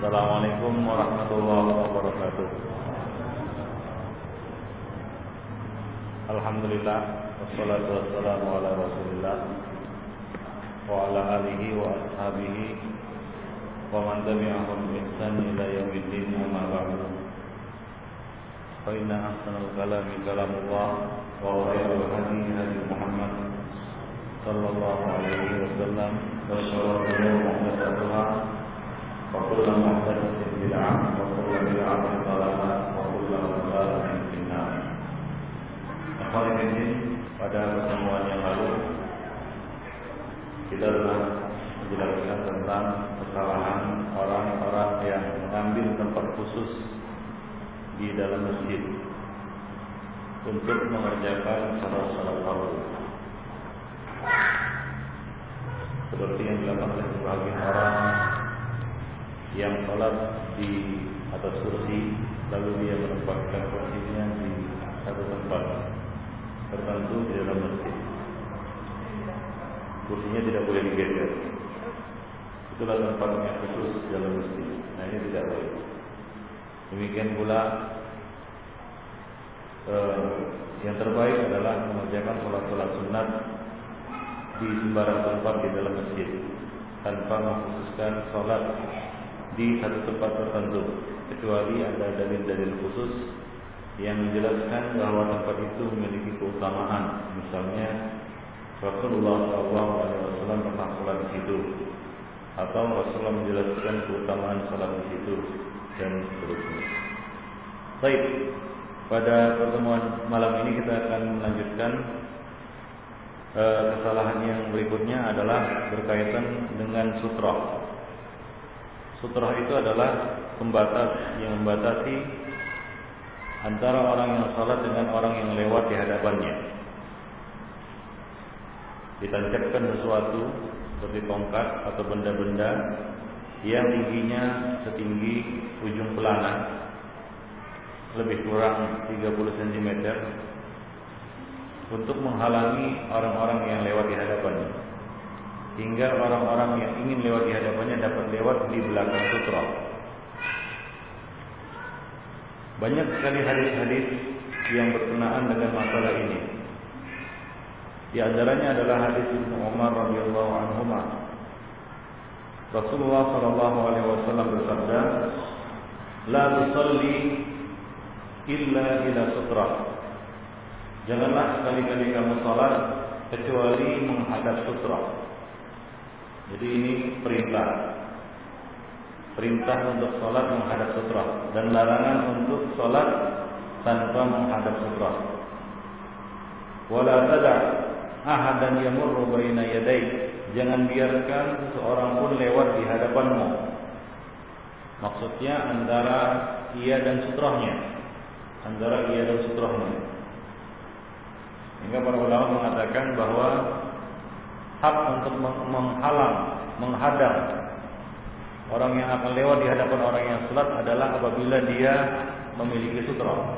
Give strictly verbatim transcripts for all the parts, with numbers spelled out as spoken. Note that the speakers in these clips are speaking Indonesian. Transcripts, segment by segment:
Assalamualaikum warahmatullahi wabarakatuh. Alhamdulillah, wassalatu wassalamu ala Rasulillah wa ala alihi wa ashabihi wa man tabi'ahum bi ihsan ila yaumiddin, amma ba'du. Fa inna ahsanal kalami kalamullah wa khairul hadyi hadi Muhammad sallallahu alaihi wasallam wa syarrul umuri muhdatsatuha wa kullu muhdatsatin bid'ah wa kullu bid'atin dhalalah wa kullu dhalalatin finnar. Pada pertemuan yang lalu kita telah menjelaskan tentang kesalahan orang-orang yang mengambil tempat khusus di dalam masjid untuk mengerjakan salat-salat fardu, seperti yang dilakukan oleh sebagian orang yang salat di atas kursi, lalu dia menempatkan kursinya di satu tempat tertentu di dalam masjid. Kursinya tidak boleh digeser. Itulah tempatnya khusus dalam masjid. Nah, ini tidak boleh. Demikian pula eh, yang terbaik adalah mengerjakan sholat-sholat sunat di sembarang tempat di dalam masjid tanpa mengkhususkan sholat di satu tempat tertentu, kecuali ada dalil-dalil khusus yang menjelaskan bahwa tempat itu memiliki keutamaan. Misalnya Rasulullah shallallahu alaihi wasallam pernah sholat di situ, atau Rasulullah menjelaskan keutamaan sholat di situ, dan seterusnya. Baik, pada pertemuan malam ini kita akan melanjutkan e, kesalahan yang berikutnya adalah berkaitan dengan sutroh. Sutroh itu adalah pembatas yang membatasi antara orang yang sholat dengan orang yang lewat di hadapannya. Ditancapkan sesuatu seperti tongkat atau benda-benda yang tingginya setinggi ujung pelana, lebih kurang tiga puluh sentimeter, untuk menghalangi orang-orang yang lewat di hadapannya, hingga orang-orang yang ingin lewat di hadapannya dapat lewat di belakang sutroh. Banyak sekali hadis-hadis yang berkenaan dengan masalah ini. Di antaranya adalah hadis Ibn Umar radhiyallahu anhu. Rasulullah sallallahu alaihi wasallam bersabda, "La tusalli illa ila sutrah." Janganlah sekali-kali kamu salat kecuali menghadap sutrah. Jadi ini perintah. Perintah untuk salat menghadap sutrah, dan larangan untuk salat tanpa menghadap sutrah. "Wala tada' ahadan yamurru baina yadayk." Jangan biarkan seorang pun lewat di hadapanmu. Maksudnya antara ia dan sutrohnya, antara ia dan sutrohnya. Hingga para ulama mengatakan bahwa hak untuk menghalang, menghadang orang yang akan lewat di hadapan orang yang salat adalah apabila dia memiliki sutroh.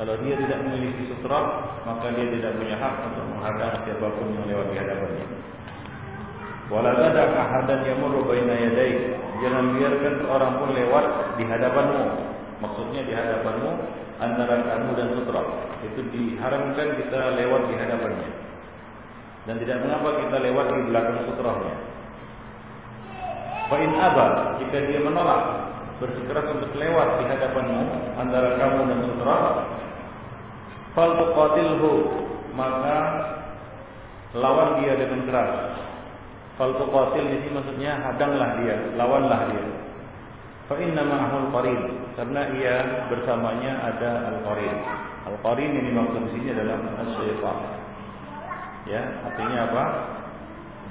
Kalau dia tidak memiliki sutra, maka dia tidak punya hak untuk menghadang siapapun yang lewat di hadapannya. Wala tadak ahadan yamurru baina yadayk. Jangan biarkan seorang pun lewat di hadapanmu. Maksudnya di hadapanmu antara kamu dan sutra. Itu diharamkan kita lewat di hadapannya. Dan tidak mengapa kita lewat di belakang sutrahnya. Fa in aba, jika dia menolak, bersikeras untuk lewat di hadapanmu antara kamu dan sutrah, fal tuqatilhu, maka lawan dia dengan keras. Fal tuqatil ini maksudnya hadanglah dia, lawanlah dia. Fa inna ma'ahul qarin, karena ia bersamanya ada al-qarin. Al-qarin ini maksudnya dalam as-syaitan. Ya, artinya apa?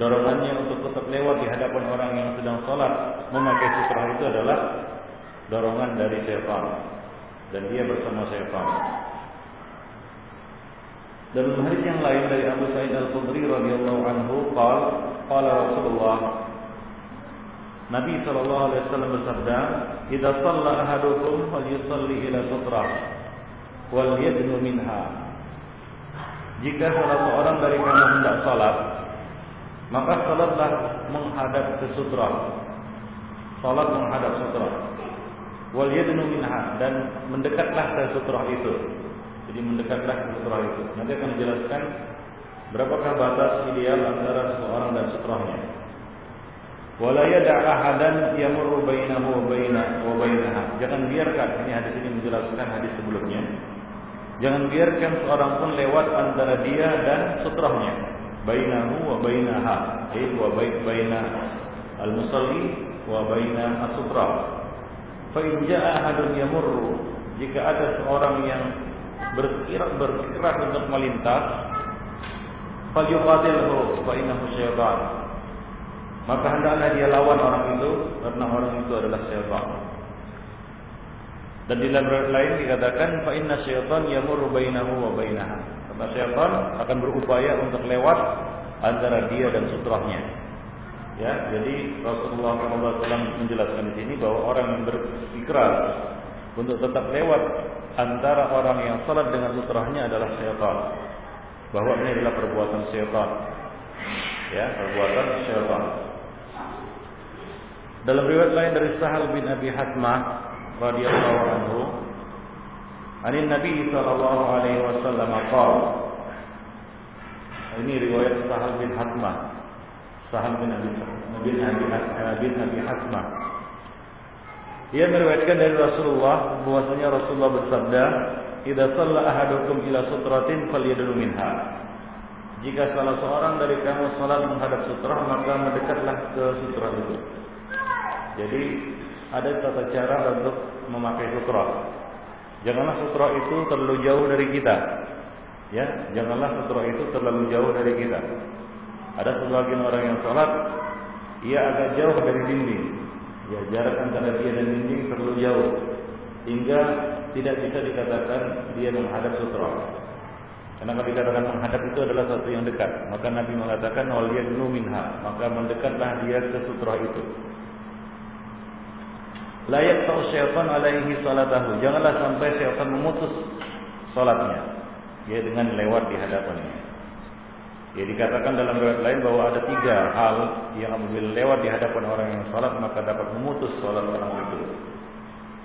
Dorongannya untuk tetap lewat di hadapan orang yang sedang sholat memakai sutrah itu adalah dorongan dari syaitan, dan dia bersama syaitan. Dalam hadis yang lain dari Abu Sa'id Al-Khudri radhiyallahu anhu, qala qala Rasulullah, Nabi sallallahu alaihi wasallam bersabda, "Idza shalla ahadukum falyusalli ila sutrah wal yadnu minha." Jika salah seorang dari kamu hendak salat, maka salatlah menghadap ke sutrah salat menghadap sutroh. Wal yadnu minha, dan mendekatlah ke sutroh itu. Jadi mendekatlah ke sutroh itu. Nanti akan dijelaskan berapakah batas ideal antara seseorang dan sutrohnya. Wala yada' ahadan yamurru bainahu wa bainaha. Jangan biarkan, ini hadis ini menjelaskan hadis sebelumnya. Jangan biarkan seorang pun lewat antara dia dan sutrohnya. Bainahu wa bainaha, ai wa baina al-musalli wa baina as-sutrah. Fa in jaa ahadun yamurru, jika ada seorang yang bergerak bergerak untuk melintas, fa yuqatilhu fa innahu syaitan. Maka hendaklah dia lawan orang itu, karena orang itu adalah syaitan. Dan di dalam lain dikatakan fa inna syaitan yamurru bainahu wa bainaha. Karena syaitan akan berupaya untuk lewat antara dia dan sutrahnya. Ya, jadi Rasulullah shallallahu alaihi wasallam menjelaskan di sini bahwa orang yang berikrar untuk tetap lewat antara orang yang salat dengan sutrahnya adalah syaitan. Bahwa ini adalah perbuatan syaitan. Ya, perbuatan syaitan. Dalam riwayat lain dari Sahl bin Abi Hathmah radhiyallahu anhu, anin Nabi sallallahu alaihi wasallam qala. Ini riwayat Sahl bin Hathmah. Sahl bin Abi Hathmah bin Abi Hathmah. Ia meriwayatkan dari Rasulullah bahwasanya Rasulullah bersabda, "Idza shalla ahadukum ila sutratin falyadnu minha." Jika salah seorang dari kamu salat menghadap sutrah, maka mendekatlah ke sutrah itu. Jadi ada tata cara untuk memakai sutroh. Janganlah sutroh itu terlalu jauh dari kita. Ya, janganlah sutroh itu terlalu jauh dari kita. Ada sebagian orang yang salat, ia agak jauh dari dinding. Ya, jarak antara dia dan dinding terlalu jauh, hingga tidak bisa dikatakan dia menghadap sutroh. Karena kalau dikatakan menghadap itu adalah satu yang dekat, maka Nabi mengatakan waliyadnu minha, maka mendekatlah dia ke sutroh itu. Layak tahu syaitan alaihi salatahu, janganlah sampai syaitan memutus salatnya, ya, dengan lewat di hadapannya. Ya, dikatakan dalam riwayat lain bahwa ada tiga hal yang apabila lewat di hadapan orang yang salat maka dapat memutus salat orang itu,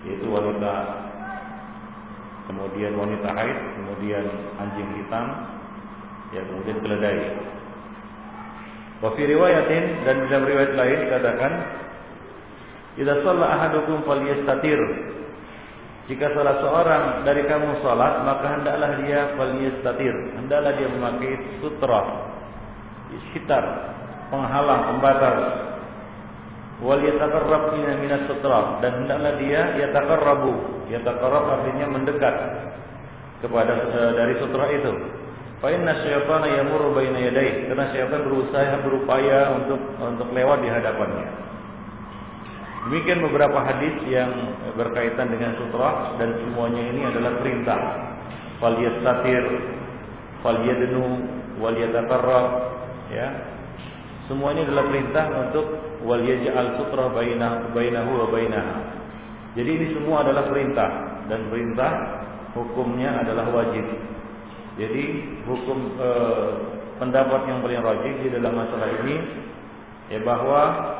yaitu wanita, kemudian wanita haid, kemudian anjing hitam, ya, kemudian keledai. Wa fi riwayatin, dan dalam riwayat lain dikatakan, idza shalla ahadukum falyastatir. Jika salah seorang dari kamu salat, maka hendaklah dia falyastatir. Hendaklah dia memakai sutrah, sitar, penghalang, pembatas. Wal yataqarrab min as-sutrah, dan hendaklah dia yataqarrabu. Yataqarrab artinya mendekat kepada dari sutrah itu. Fa inna syaitana yamurru baina yadayhi, karena syaitan berusaha berupaya untuk untuk lewat di hadapannya. Demikian beberapa hadis yang berkaitan dengan sutrah, dan semuanya ini adalah perintah. Fal yastatir, fal yadnu, wal yataqarrab, ya. Semuanya adalah perintah untuk wal yaj'al sutrah bainahu bainahu wa bainaha. Jadi ini semua adalah perintah, dan perintah hukumnya adalah wajib. Jadi hukum eh, pendapat yang paling rajih di dalam masalah ini ya bahwa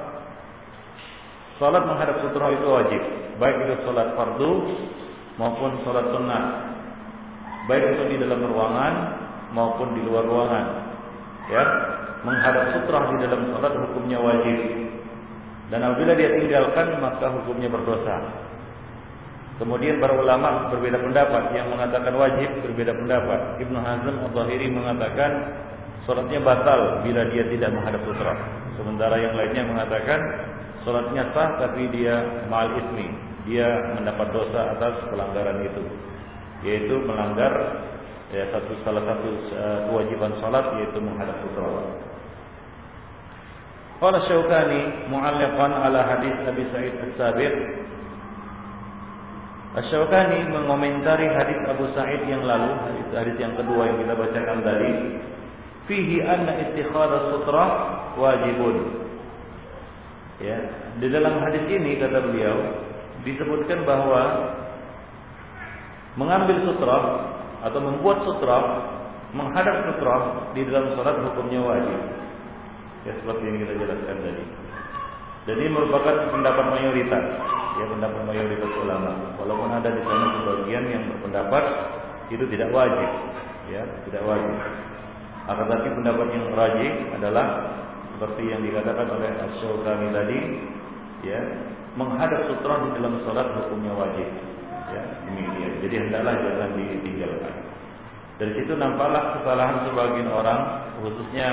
salat menghadap sutroh itu wajib, baik itu salat fardu maupun salat sunnah, baik itu di dalam ruangan maupun di luar ruangan. Ya, menghadap sutroh di dalam salat hukumnya wajib, dan apabila dia tinggalkan maka hukumnya berdosa. Kemudian para ulama berbeda pendapat, yang mengatakan wajib berbeda pendapat. Ibn Hazm al-Zahiri mengatakan salatnya batal bila dia tidak menghadap sutroh, sementara yang lainnya mengatakan salatnya sah tapi dia ma'al ismi, dia mendapat dosa atas pelanggaran itu, yaitu melanggar ya, satu salah satu uh, kewajiban salat, yaitu menghadap sutroh. Qala Asy-Syaukani mu'allaqan ala hadis Abi Sa'id Al-Sabiq. Asy-Syaukani mengomentari hadis Abu Sa'id yang lalu, hadis, hadis yang kedua yang kita bacakan tadi, fihi anna istikhara sutrah wajibun. Ya, di dalam hadis ini kata beliau disebutkan bahwa mengambil sutrah atau membuat sutrah, menghadap sutrah di dalam salat hukumnya wajib. Ya, seperti yang kita jelaskan tadi. Jadi merupakan pendapat mayoritas, ya pendapat mayoritas ulama. Walaupun ada di sana sebagian yang berpendapat itu tidak wajib, ya tidak wajib. Akan tetapi pendapat yang rajih adalah seperti yang dikatakan oleh Asy-Syaukani tadi, ya menghadap sutroh di dalam sholat hukumnya wajib, ya demikian. Jadi hendaklah jangan ditinggalkan. Dari situ nampaklah kesalahan sebagian orang, khususnya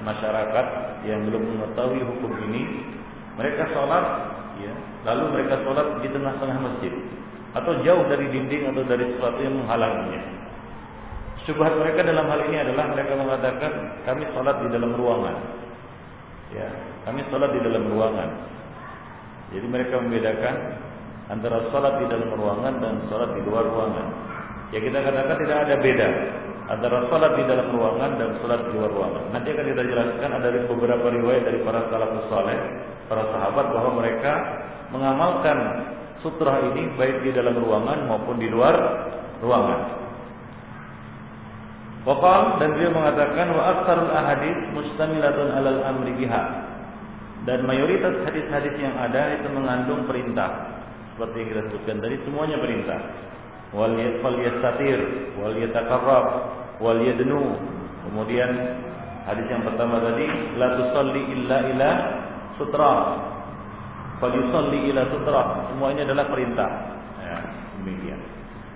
masyarakat yang belum mengetahui hukum ini. Mereka sholat, ya, lalu mereka sholat di tengah-tengah masjid, atau jauh dari dinding atau dari sesuatu yang menghalanginya. Syubhat mereka dalam hal ini adalah mereka mengatakan kami sholat di dalam ruangan, ya, kami sholat di dalam ruangan. Jadi mereka membedakan antara sholat di dalam ruangan dan sholat di luar ruangan. Ya kita katakan tidak ada beda antara sholat di dalam ruangan dan sholat di luar ruangan. Nanti akan kita jelaskan ada beberapa riwayat dari para salafus saleh, para sahabat bahwa mereka mengamalkan sutroh ini baik di dalam ruangan maupun di luar ruangan. Waqal dan dia mengatakan wa aktsarul ahadits mustamilatun alal amri biha. Dan mayoritas hadis-hadis yang ada itu mengandung perintah. Seperti yang kita sebutkan tadi semuanya perintah. Wal yastatir, wal yataqarrab, wal yadnu. Kemudian hadis yang pertama tadi, la tusalli illa ila sutrah. Fal yusalli ila sutrah. Semuanya adalah perintah. Ya, demikian.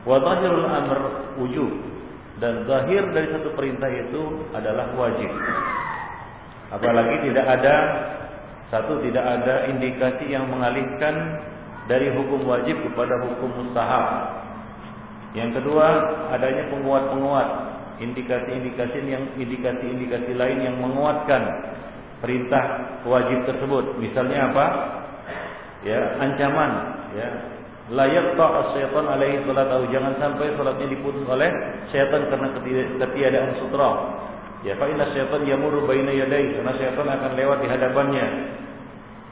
Wa zahirul amr wujub. Dan zahir dari satu perintah itu adalah wajib. Apalagi tidak ada satu tidak ada indikasi yang mengalihkan dari hukum wajib kepada hukum mustahab. Yang kedua, adanya penguat-penguat, indikasi-indikasi yang indikasi-indikasi lain yang menguatkan perintah wajib tersebut. Misalnya apa? Ya, ancaman, ya. Layak ta'as syaitan alaihi sholat, jangan sampai sholatnya diputus oleh syaitan karena ketiadaan sutroh. Ya, fa inna syaitan yamuru baina yadayhi, karena syaitan akan lewat di hadapannya.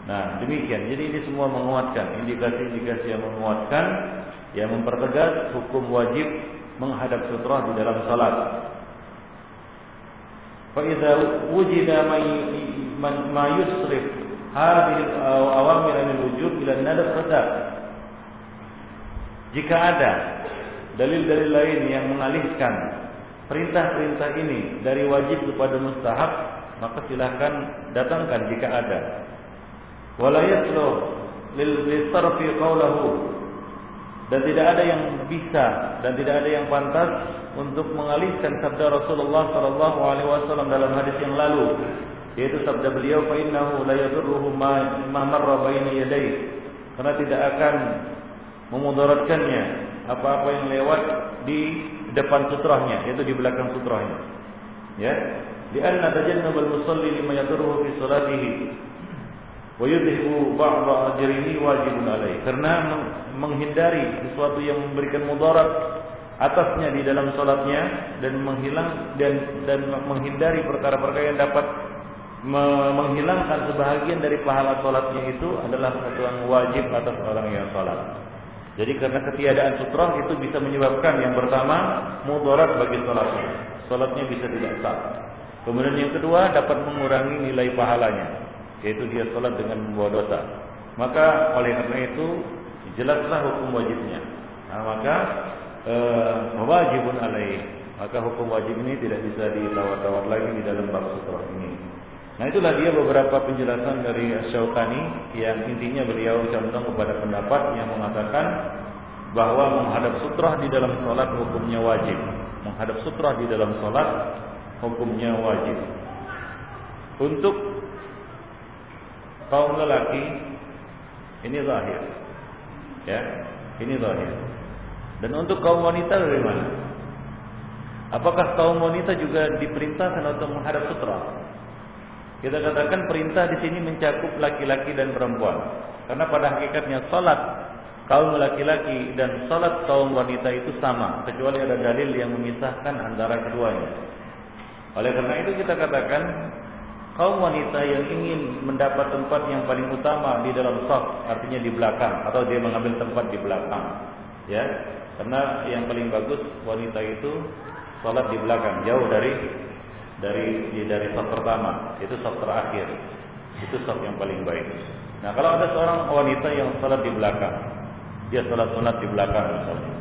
Nah, demikian. Jadi ini semua menguatkan, indikasi-indikasi yang menguatkan yang mempertegas hukum wajib menghadap sutroh di dalam salat. Fa idza wujida ma yusrif hadhihi awamir al-wujub ila nadab qadar. Jika ada dalil-dalil lain yang mengalihkan perintah-perintah ini dari wajib kepada mustahab, maka silahkan datangkan jika ada. Wala yaslu lil tarfi qawluhu. Dan tidak ada yang bisa dan tidak ada yang pantas untuk mengalihkan sabda Rasulullah sallallahu alaihi wasallam dalam hadis yang lalu, yaitu sabda beliau fa innahu la yadurruhu ma marra baina yadayhi, karena tidak akan memudaratkannya apa-apa yang lewat di depan sutrohnya, yaitu di belakang sutrohnya, ya li anna tajannabal musalli lima yadurruhu fi salatihi wa yudhibu ba'da ajrihi wajibun alaihi, karena menghindari sesuatu yang memberikan mudarat atasnya di dalam sholatnya dan menghilang dan dan menghindari perkara-perkara yang dapat menghilangkan sebahagian dari pahala sholatnya itu adalah satu yang wajib atas orang yang sholat. Jadi karena ketiadaan sutroh itu bisa menyebabkan yang pertama mudarat bagi sholatnya, sholatnya bisa tidak sah. Kemudian yang kedua dapat mengurangi nilai pahalanya, yaitu dia sholat dengan membawa dosa. Maka oleh karena itu jelaslah hukum wajibnya. Nah, maka wajibun alaih. Maka hukum wajib ini tidak bisa ditawar-tawar lagi di dalam bab sutroh ini. Nah, itulah dia beberapa penjelasan dari Asy-Syaukani yang intinya beliau condong kepada pendapat yang mengatakan bahwa menghadap sutroh di dalam sholat hukumnya wajib. Menghadap sutroh di dalam sholat hukumnya wajib. Untuk kaum lelaki ini zahir. Ya, ini zahir. Dan untuk kaum wanita dari mana? Apakah kaum wanita juga diperintahkan untuk menghadap sutroh? Kita katakan perintah di sini mencakup laki-laki dan perempuan. Karena pada hakikatnya salat kaum laki-laki dan salat kaum wanita itu sama, kecuali ada dalil yang memisahkan antara keduanya. Oleh karena itu kita katakan kaum wanita yang ingin mendapat tempat yang paling utama di dalam shaf, artinya di belakang, atau dia mengambil tempat di belakang, ya, karena yang paling bagus wanita itu sholat di belakang, jauh dari dari dari shaf pertama, itu shaf terakhir. itu saf yang paling baik. Nah, kalau ada seorang wanita yang salat di belakang, dia salat sunat di belakang misalnya,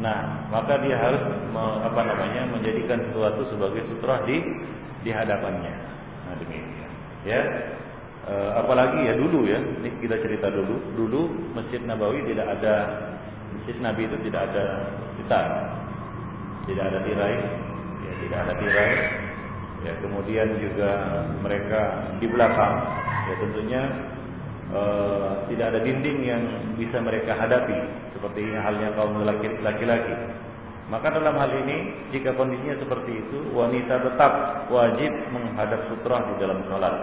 nah maka dia harus apa namanya menjadikan sesuatu sebagai sutrah di di hadapannya. Nah demikian. Ya, e, apalagi ya dulu ya, ini kita cerita dulu. Dulu Masjid Nabawi tidak ada, Masjid Nabi itu tidak ada sitar, tidak ada tirai, ya, tidak ada tirai. Ya, kemudian juga mereka di belakang, ya tentunya e, tidak ada dinding yang bisa mereka hadapi seperti halnya kaum laki-laki. Maka dalam hal ini jika kondisinya seperti itu, wanita tetap wajib menghadap sutrah di dalam sholat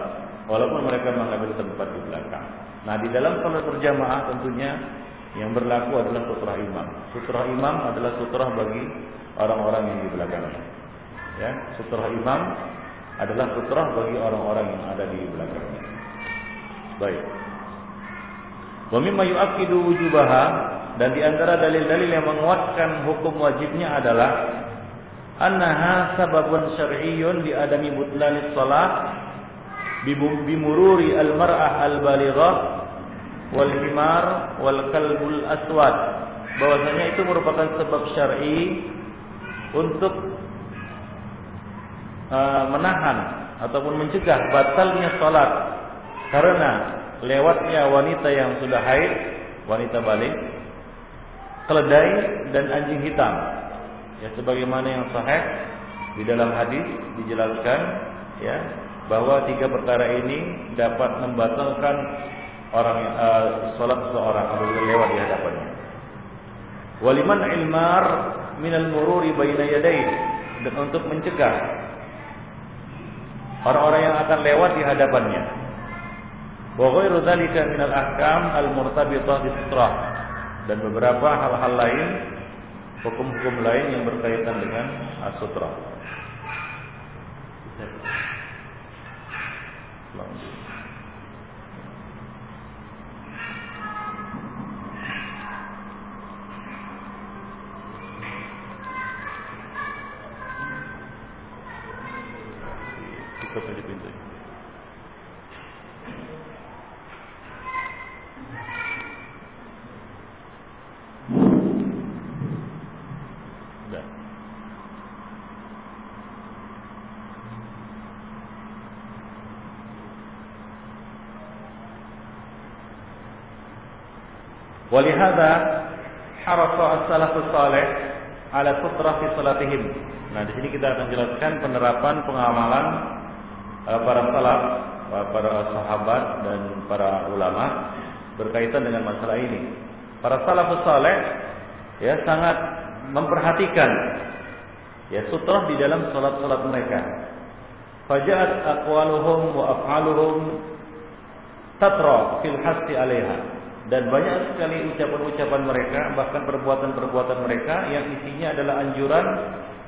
walaupun mereka mengambil tempat di belakang. Nah di dalam sholat berjamaah tentunya yang berlaku adalah sutrah imam. Sutrah imam adalah sutrah bagi orang-orang yang di belakangnya. Ya, sutrah imam adalah sutrah bagi orang-orang yang ada di belakangnya. Baik. Wa mimma yu'akkidu wujubaha, dan di antara dalil-dalil yang menguatkan hukum wajibnya adalah annaha sababun syar'iyyun li adami butlani shalah bimururi al-mar'ah al-balighah wal himar wal kalbul aswad. Bahwasanya itu merupakan sebab syar'i untuk uh, menahan ataupun mencegah batalnya salat karena lewatnya wanita yang sudah haid, wanita baligh, keledai dan anjing hitam. Ya sebagaimana yang sahih di dalam hadis dijelaskan ya bahwa tiga perkara ini dapat membatalkan orang uh, salat seorang apabila lewat di hadapannya. Waliman ilmar minal mururi baina yadayhi, dan untuk mencegah orang-orang yang akan lewat di hadapannya. Wa ghairu dzalika minal ahkam al-murtabitah bis-sutrah, dan beberapa hal-hal lain, hukum-hukum lain yang berkaitan dengan as-sutrah. Kita pergi pintu. Walihada harasa as-salafus salih ala sutrah fi salatihim. Nah, di sini kita akan jelaskan penerapan pengamalan para salaf, para sahabat dan para ulama berkaitan dengan masalah ini. Para salafus salih ya sangat memperhatikan ya sutrah di dalam salat-salat mereka. Faja'at aqwaluhum wa af'aluhum tatra fil hasi 'alaiha. Dan banyak sekali ucapan-ucapan mereka, bahkan perbuatan-perbuatan mereka yang isinya adalah anjuran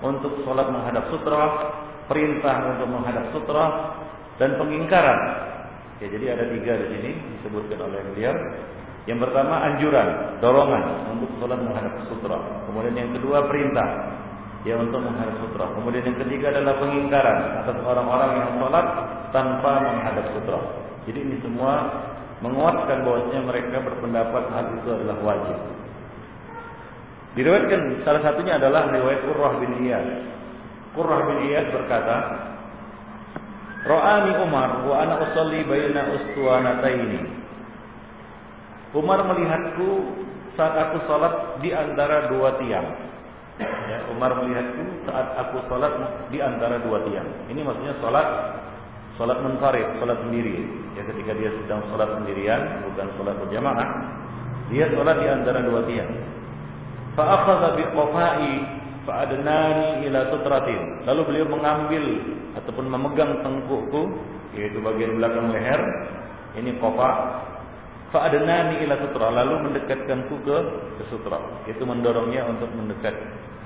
untuk sholat menghadap sutrah, perintah untuk menghadap sutrah, dan pengingkaran. Ya, jadi ada tiga di sini disebutkan oleh beliau. Yang pertama anjuran, dorongan untuk sholat menghadap sutrah. Kemudian yang kedua perintah, ya untuk menghadap sutrah. Kemudian yang ketiga adalah pengingkaran atas orang-orang yang sholat tanpa menghadap sutrah. Jadi ini semua menguatkan bahwasanya mereka berpendapat hal itu adalah wajib. Diriwayatkan salah satunya adalah riwayat Kurrah bin Iyad. Kurrah bin Iyad berkata, "Ra'ani Umar wa ana usalli baina ustuwanataini." Umar melihatku saat aku salat di antara dua tiang. Ya, Umar melihatku saat aku salat di antara dua tiang. Ini maksudnya salat Salat munfarid, salat sendiri. Ya ketika dia sedang salat sendirian, bukan salat berjamaah, dia salat di antara dua tiang. Fa akhadha bi qafai fa adnani ila sutratin. Lalu beliau mengambil ataupun memegang tengkukku, yaitu bagian belakang leher, ini qafa. Fa adnani ila sutra, lalu mendekatkanku ke, ke sutra. Itu mendorongnya untuk mendekat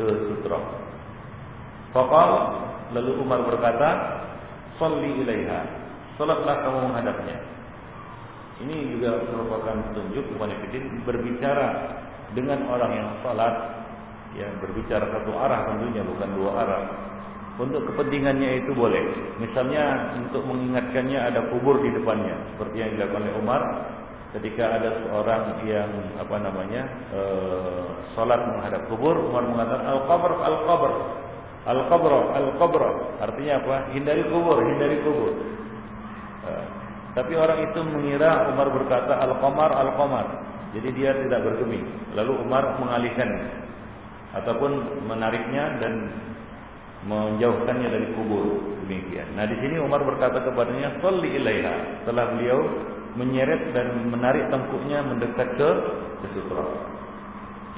ke sutra. Faqala, lalu Umar berkata, "Shalli ilaiha." Salatlah kamu menghadapnya. Ini juga merupakan petunjuk kepada berbicara dengan orang yang salat, yang berbicara satu arah tentunya bukan dua arah. Untuk kepentingannya itu boleh. Misalnya untuk mengingatkannya ada kubur di depannya, seperti yang dilakukan oleh Umar ketika ada seorang yang apa namanya e, salat menghadap kubur. Umar mengatakan al-qabr, al-qabr, al-qabr, al-qabr. Artinya apa? Hindari kubur, hindari kubur. E, tapi orang itu mengira Umar berkata al-qamar, al-qamar. Jadi dia tidak bergeming. Lalu Umar mengalihkan ataupun menariknya dan menjauhkannya dari kubur. Demikian. Nah, di sini Umar berkata kepadanya, "Shalli ilaiha." Setelah beliau menyeret dan menarik tengkuknya mendekat ke Sutroh.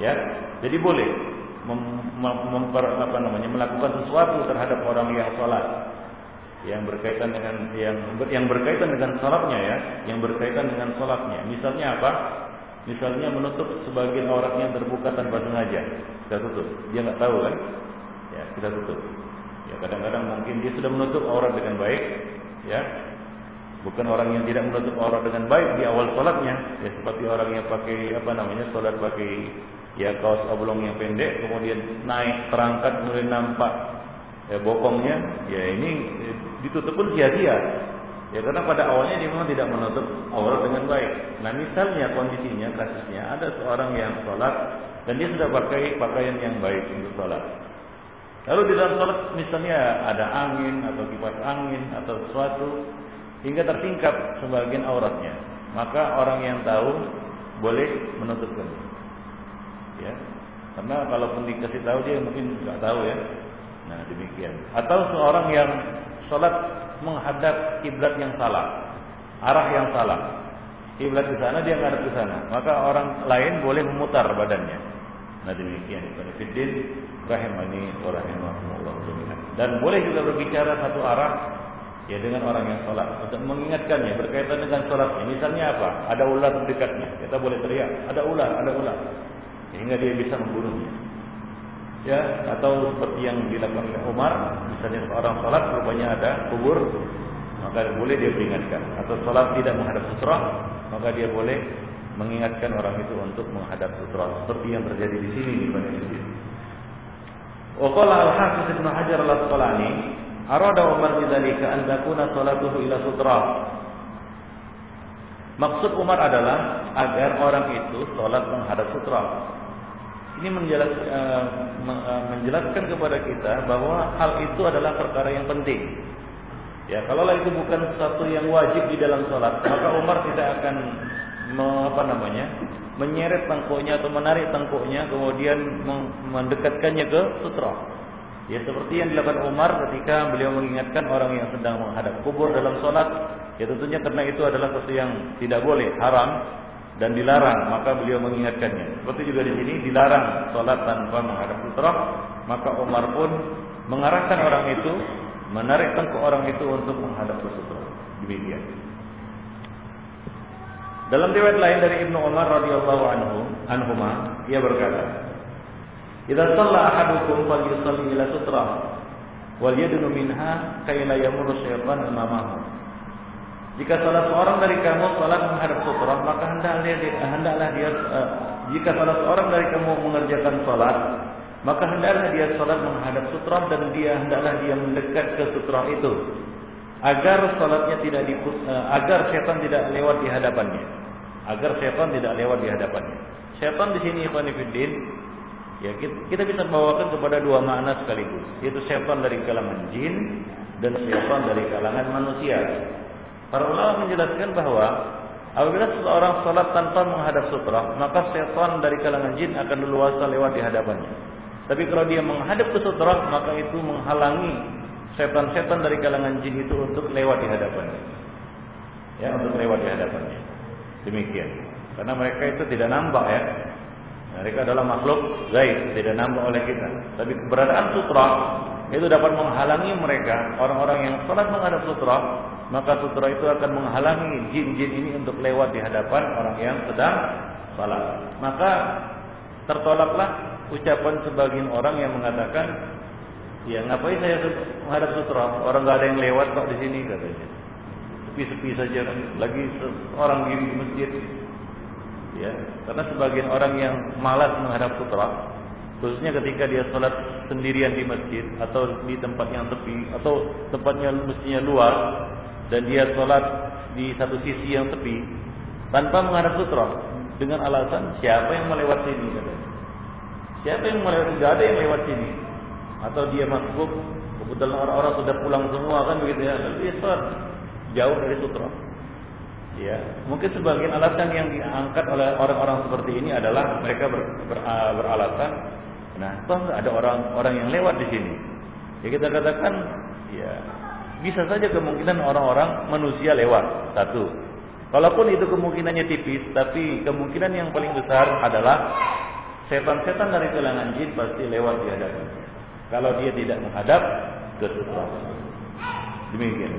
Ya. Jadi boleh mem, memper, apa namanya, melakukan sesuatu terhadap orang yang salat yang berkaitan dengan yang yang berkaitan dengan salatnya ya, yang berkaitan dengan salatnya. Misalnya apa? Misalnya menutup sebagian orang yang terbuka tanpa sengaja. Kita tutup. Dia nggak tahu kan? Ya, kita tutup. Ya, kadang-kadang mungkin dia sudah menutup aurat dengan baik, ya. Bukan orang yang tidak menutup aurat dengan baik di awal sholatnya, ya seperti orang yang pakai apa namanya sholat pakai ya kaos oblong yang pendek, kemudian naik terangkat kemudian nampak ya, bokongnya, ya ini ditutup pun sia-sia. Ya karena pada awalnya dia memang tidak menutup aurat dengan baik. Nah misalnya kondisinya kasusnya ada seorang yang sholat dan dia sudah pakai pakaian yang baik untuk sholat. Lalu di dalam sholat misalnya ada angin atau kipas angin atau sesuatu hingga tersingkap sebagian auratnya, maka orang yang tahu boleh menutupkannya. Ya, karena kalaupun dikasih tahu dia mungkin nggak tahu ya. Nah demikian. Atau seorang yang sholat menghadap kiblat yang salah, arah yang salah, kiblat di sana dia ngadap ke sana, maka orang lain boleh memutar badannya. Nah demikian. Ibadifidin. Rahimani wa rahimahumullah. Dan boleh juga berbicara satu arah ya dengan orang yang sholat untuk mengingatkannya berkaitan dengan sholatnya. Misalnya apa? Ada ular dekatnya, kita boleh teriak, ada ular, ada ular, sehingga dia bisa membunuhnya. Ya, atau seperti yang dilakukan oleh Umar, misalnya seorang sholat rupanya ada kubur, maka boleh dia peringatkan. Atau sholat tidak menghadap sutroh, maka dia boleh mengingatkan orang itu untuk menghadap sutroh. Seperti yang terjadi di sini di Bani Israil. Waqala al-Hafiz Ibn Hajar al-Asqalani arada Umar bidzalika an takuna salatuhu ila sutrah. Maksud Umar adalah agar orang itu salat menghadap sutrah. Ini menjelaskan, menjelaskan kepada kita bahwa hal itu adalah perkara yang penting. Ya, kalaulah itu bukan sesuatu yang wajib di dalam salat, maka Umar tidak akan me, apa namanya? menyeret tengkuknya atau menarik tengkuknya kemudian mendekatkannya ke sutroh. Ya seperti yang dilakukan Umar ketika beliau mengingatkan orang yang sedang menghadap kubur dalam sholat. Ya tentunya karena itu adalah sesuatu yang tidak boleh, haram dan dilarang, maka beliau mengingatkannya. Seperti juga di sini dilarang sholat tanpa menghadap sutroh, maka Umar pun mengarahkan orang itu, menarik tengkuk orang itu untuk menghadap sutroh. Demikian. Dalam riwayat lain dari Ibn Umar radhiyallahu anhu, anhuma, ia berkata, "Idza shalla ahadukum falyusalli ila sutrah, wal yadnu minha kay la yamurru syaitan amamahu." Jika salah seorang dari kamu salat menghadap sutrah, maka hendaklah dia, hendaklah dia uh, jika salah seorang dari kamu mengerjakan salat, maka hendaklah dia salat menghadap sutrah dan dia hendaklah dia mendekat ke sutrah itu, agar salatnya tidak dipus, agar setan tidak lewat di hadapannya, agar setan tidak lewat di hadapannya. Setan di sini ikhwan fillah, ya kita bisa bawakan kepada dua makna sekaligus, yaitu setan dari kalangan jin dan setan dari kalangan manusia. Para ulama menjelaskan bahwa apabila seseorang salat tanpa menghadap sutroh, maka setan dari kalangan jin akan leluasa lewat di hadapannya. Tapi kalau dia menghadap ke sutroh, maka itu menghalangi setan-setan dari kalangan jin itu untuk lewat di hadapannya. Ya, untuk lewat di hadapannya. Demikian. Karena mereka itu tidak nampak ya. Mereka adalah makhluk gaib, tidak nampak oleh kita. Tapi keberadaan sutra itu dapat menghalangi mereka, orang-orang yang salat menghadap sutra, maka sutra itu akan menghalangi jin-jin ini untuk lewat di hadapan orang yang sedang salat. Maka tertolaklah ucapan sebagian orang yang mengatakan, ya ngapain saya menghadap sutra, orang nggak ada yang lewat kok di sini katanya, sepi-sepi saja lagi orang diri di masjid. Ya karena sebagian orang yang malas menghadap sutra, khususnya ketika dia sholat sendirian di masjid atau di tempat yang tepi atau tempatnya mestinya luar, dan dia sholat di satu sisi yang tepi tanpa menghadap sutroh dengan alasan siapa yang melewati sini, katanya. Siapa yang melewati, tidak ada yang melewati sini, atau dia masbuk, kebetulan orang-orang sudah pulang semua kan begitu ya, dia sholat jauh dari sutroh. Ya, mungkin sebagian alasan yang diangkat oleh orang-orang seperti ini adalah mereka ber, ber, beralasan, nah toh ada orang-orang yang lewat di sini. Ya kita katakan, ya bisa saja kemungkinan orang-orang manusia lewat satu. Walaupun itu kemungkinannya tipis, tapi kemungkinan yang paling besar adalah setan-setan dari kalangan jin pasti lewat di hadapannya. Kalau dia tidak menghadap ke sutra. Demikian.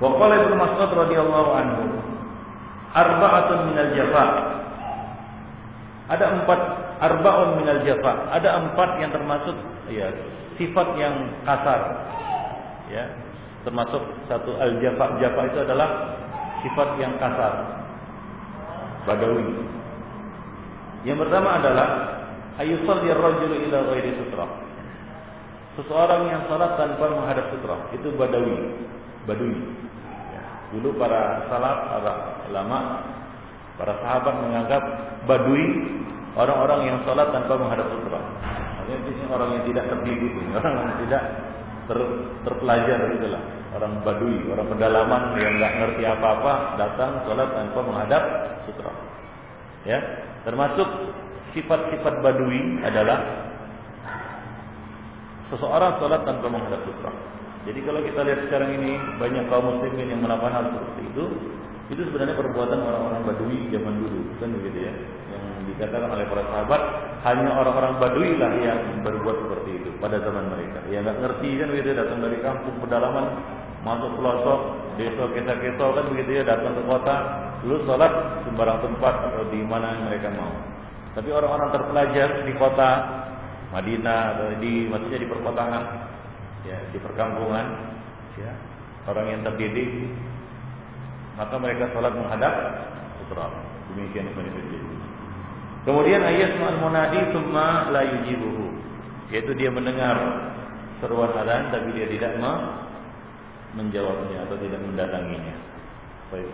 Wa qala Ibn Mas'ud radhiyallahu anhu, arba'atun minal jafa. Ada empat arba'un minal jafa. Ada empat yang termasuk ya sifat yang kasar. Ya, termasuk satu al-jafa. Jafa itu adalah sifat yang kasar. Badawi. Yang pertama adalah ayyusalli ar-rajulu ila ghairi sutra. Seseorang yang salat tanpa menghadap sutra, itu badawi. Badui. Dulu para salaf, para ulama, para sahabat menganggap badui orang-orang yang sholat tanpa menghadap sutra. Artinya orang yang tidak terdidik, orang yang tidak ter, terpelajar gitulah. Orang badui, orang pedalaman yang nggak ngerti apa-apa datang sholat tanpa menghadap sutra. Ya, termasuk sifat-sifat badui adalah seseorang sholat tanpa menghadap sutra. Jadi kalau kita lihat sekarang ini banyak kaum muslimin yang melakukan hal seperti itu, itu sebenarnya perbuatan orang-orang badui zaman dulu, kan begitu ya? Yang dikatakan oleh para sahabat hanya orang-orang badui lah yang berbuat seperti itu pada zaman mereka. Ya nggak ngerti kan begitu, datang dari kampung pedalaman masuk pelosok, desa kesa-kesa kan begitu ya, datang ke kota, lalu sholat sembarang tempat atau di mana mereka mau. Tapi orang-orang terpelajar di kota Madinah atau di maksudnya di perkotaan. Ya, di perkampungan ya, orang yang terdidik maka mereka sholat menghadap sutra. Demikian penjelasan. Kemudian ayat al-munadi tsumma la yujibuhu, yaitu dia mendengar seruan azan tapi dia tidak menjawabnya atau tidak mendatanginya. Baik.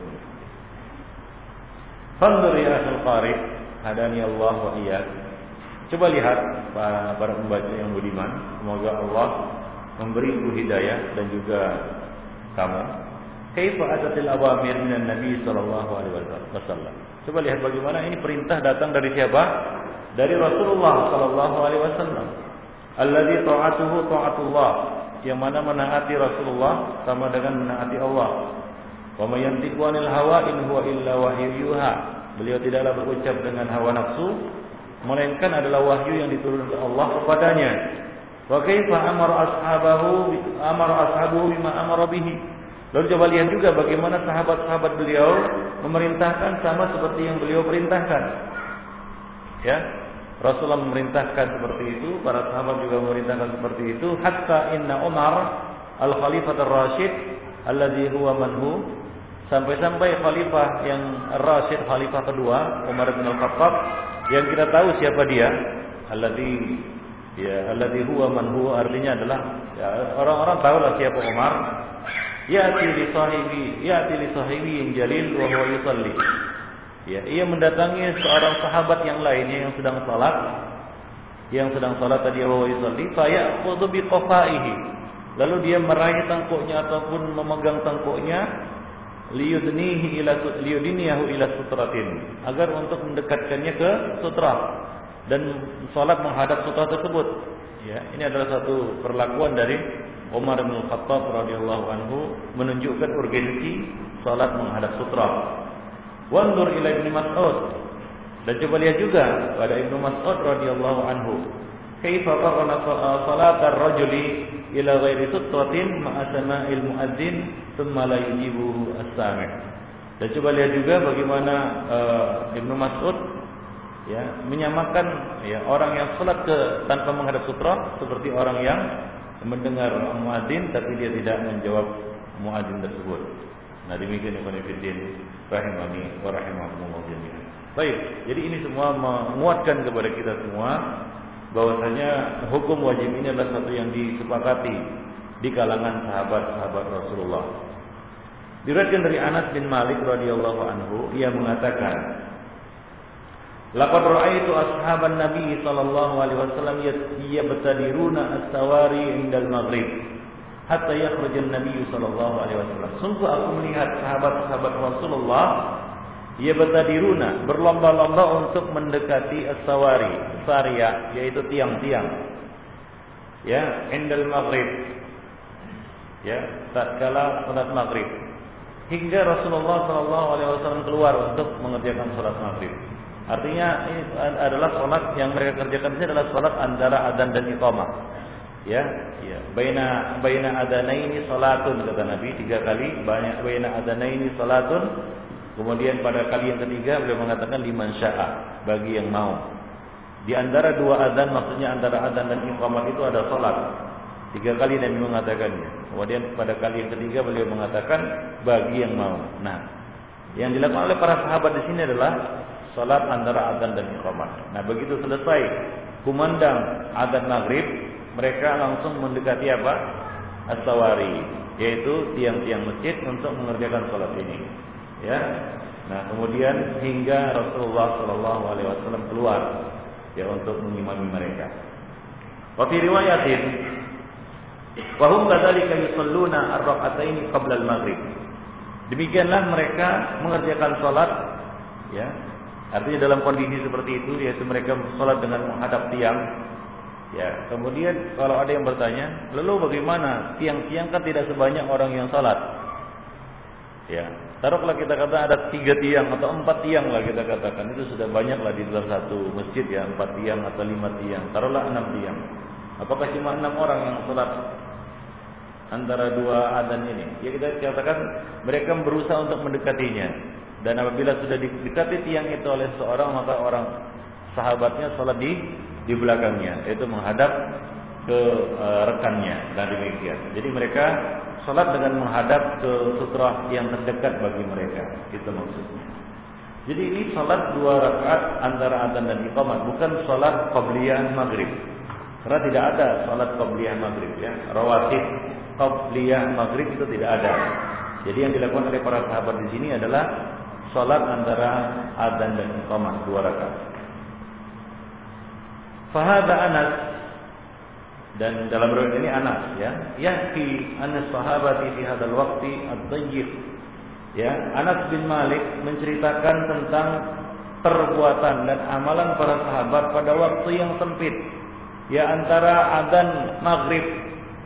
Fanzur ya ahlul qari, hadani Allah wa iyyak. Coba lihat para pembaca yang budiman, semoga Allah memberiku hidayah dan juga kamu. Kaifa atatil awamir minan Nabi sallallahu alaihi wasallam. Coba lihat bagaimana ini perintah datang dari siapa? Dari Rasulullah sallallahu alaihi wasallam. Allazi ta'atuhu ta'atullah. Yang mana menaati Rasulullah sama dengan menaati Allah. Wa may yantiqu anil hawa in huwa illa wahyu yuha. Beliau tidaklah berucap dengan hawa nafsu, melainkan adalah wahyu yang diturunkan Allah kepadanya. Wa kaifa amara ashabahu amara ashabuhu bima amara bihi. Lalu coba lihat juga bagaimana sahabat-sahabat beliau memerintahkan sama seperti yang beliau perintahkan. Ya, Rasulullah memerintahkan seperti itu, para sahabat juga memerintahkan seperti itu. Hatta inna Umar al-Khalifah ar-Rasyid allazi huwa manhu, sampai-sampai khalifah yang ar-Rasyid, khalifah kedua Umar bin Al-Khattab yang kita tahu siapa dia, allazi ya alladhi huwa man huwa, artinya adalah ya, orang-orang tahulah siapa Umar. Ya'ti li sahibi, ya'ti li sahibi yang jalil wa huwa yusalli. Ya, ia mendatangi seorang sahabat yang lainnya yang sedang salat, yang sedang salat tadi wa huwa yusalli, fa ya'khudhu bi qafaihi. Lalu dia meraih tangkuknya ataupun memegang tangkuknya, liyudnihi ila liyudniyahu ila sutratin, agar untuk mendekatkannya ke sutra. Dan sholat menghadap sutra tersebut. Ya, ini adalah satu perlakuan dari Umar bin Khattab radhiyallahu anhu menunjukkan urgensi sholat menghadap sutra. Wandur ila Ibn Mas'ud, dan coba lihat juga pada Ibn Mas'ud radhiyallahu anhu. Kaifa qarana salat ar-rajuli ila ghairi sutratin ma'a sama'il muadzin thumma la yujibuhu as-sami'. Dan coba lihat juga bagaimana uh, Ibn Mas'ud ya, menyamakan ya, orang yang sholat ke tanpa menghadap sutra seperti orang yang mendengar muadzin tapi dia tidak menjawab muadzin tersebut. Nah demikian Ibnu 'Abidin rahimani wa rahimakumullah jami'an. Baik, jadi ini semua menguatkan kepada kita semua bahwasanya hukum wajib ini adalah satu yang disepakati di kalangan sahabat-sahabat Rasulullah. Diriwayatkan dari Anas bin Malik radhiyallahu anhu, ia mengatakan, laqad ra'aitu ashaban nabi sallallahu alaihi wasallam yabtadiruna as-sawari indal maghrib hatta yakhruj an-nabi sallallahu alaihi wasallam. Sungguh aku melihat sahabat-sahabat Rasulullah yabtadiruna berlomba-lomba untuk mendekati as-sawari, saria yaitu tiang-tiang. Ya, indal maghrib. Ya, tatkala salat maghrib. Hingga Rasulullah sallallahu alaihi wasallam keluar untuk mengerjakan salat maghrib. Artinya ini adalah sholat yang mereka kerjakan ini adalah sholat antara adzan dan iqamah. Ya, ya. Baina baina adzanaini sholatun kata Nabi tiga kali. Banyak baina adzanaini sholatun. Kemudian pada kali yang ketiga beliau mengatakan liman syaa, bagi yang mau. Di antara dua adzan, maksudnya antara adzan dan iqamah itu ada sholat tiga kali Nabi mengatakannya. Kemudian pada kali yang ketiga beliau mengatakan bagi yang mau. Nah, yang dilakukan oleh para sahabat di sini adalah salat antara adzan dan iqamah. Nah, begitu selesai kumandang adzan maghrib, mereka langsung mendekati apa? As-sawari, yaitu tiang-tiang masjid untuk mengerjakan salat ini. Ya. Nah, kemudian hingga Rasulullah sallallahu alaihi wasallam keluar ya untuk mengimami mereka. Wa fi riwayatin wa hum kadzalika yusalluna ar-rak'ataini qabla al-maghrib. Demikianlah mereka mengerjakan salat ya. Artinya dalam kondisi seperti itu, yaitu mereka sholat dengan menghadap tiang. Ya, kemudian kalau ada yang bertanya, lalu bagaimana tiang-tiang kan tidak sebanyak orang yang sholat. Ya, taruhlah kita kata ada tiga tiang atau empat tiang lah kita katakan, itu sudah banyak lah di dalam satu masjid ya, empat tiang atau lima tiang, taruhlah enam tiang. Apakah cuma enam orang yang sholat antara dua adzan ini? Ya kita katakan mereka berusaha untuk mendekatinya. Dan apabila sudah didekati tiang itu oleh seorang, maka orang sahabatnya sholat di di belakangnya, yaitu menghadap ke e, rekannya. Dan demikian. Jadi mereka sholat dengan menghadap ke sutroh yang terdekat bagi mereka. Itu maksudnya. Jadi ini sholat dua rakaat antara adzan dan iqamah, bukan sholat qabliyah maghrib. Karena tidak ada sholat qabliyah maghrib. Ya. Rawatib qabliyah maghrib itu tidak ada. Jadi yang dilakukan oleh para sahabat di sini adalah salat antara adzan dan iqamah dua rakaat. Fahada Anas, dan dalam riwayat ini Anas ya, yahki Anas sahabati fi hadzal waqti ad-dayyiq. Ya, Anas bin Malik menceritakan tentang perbuatan dan amalan para sahabat pada waktu yang sempit. Ya, antara adzan maghrib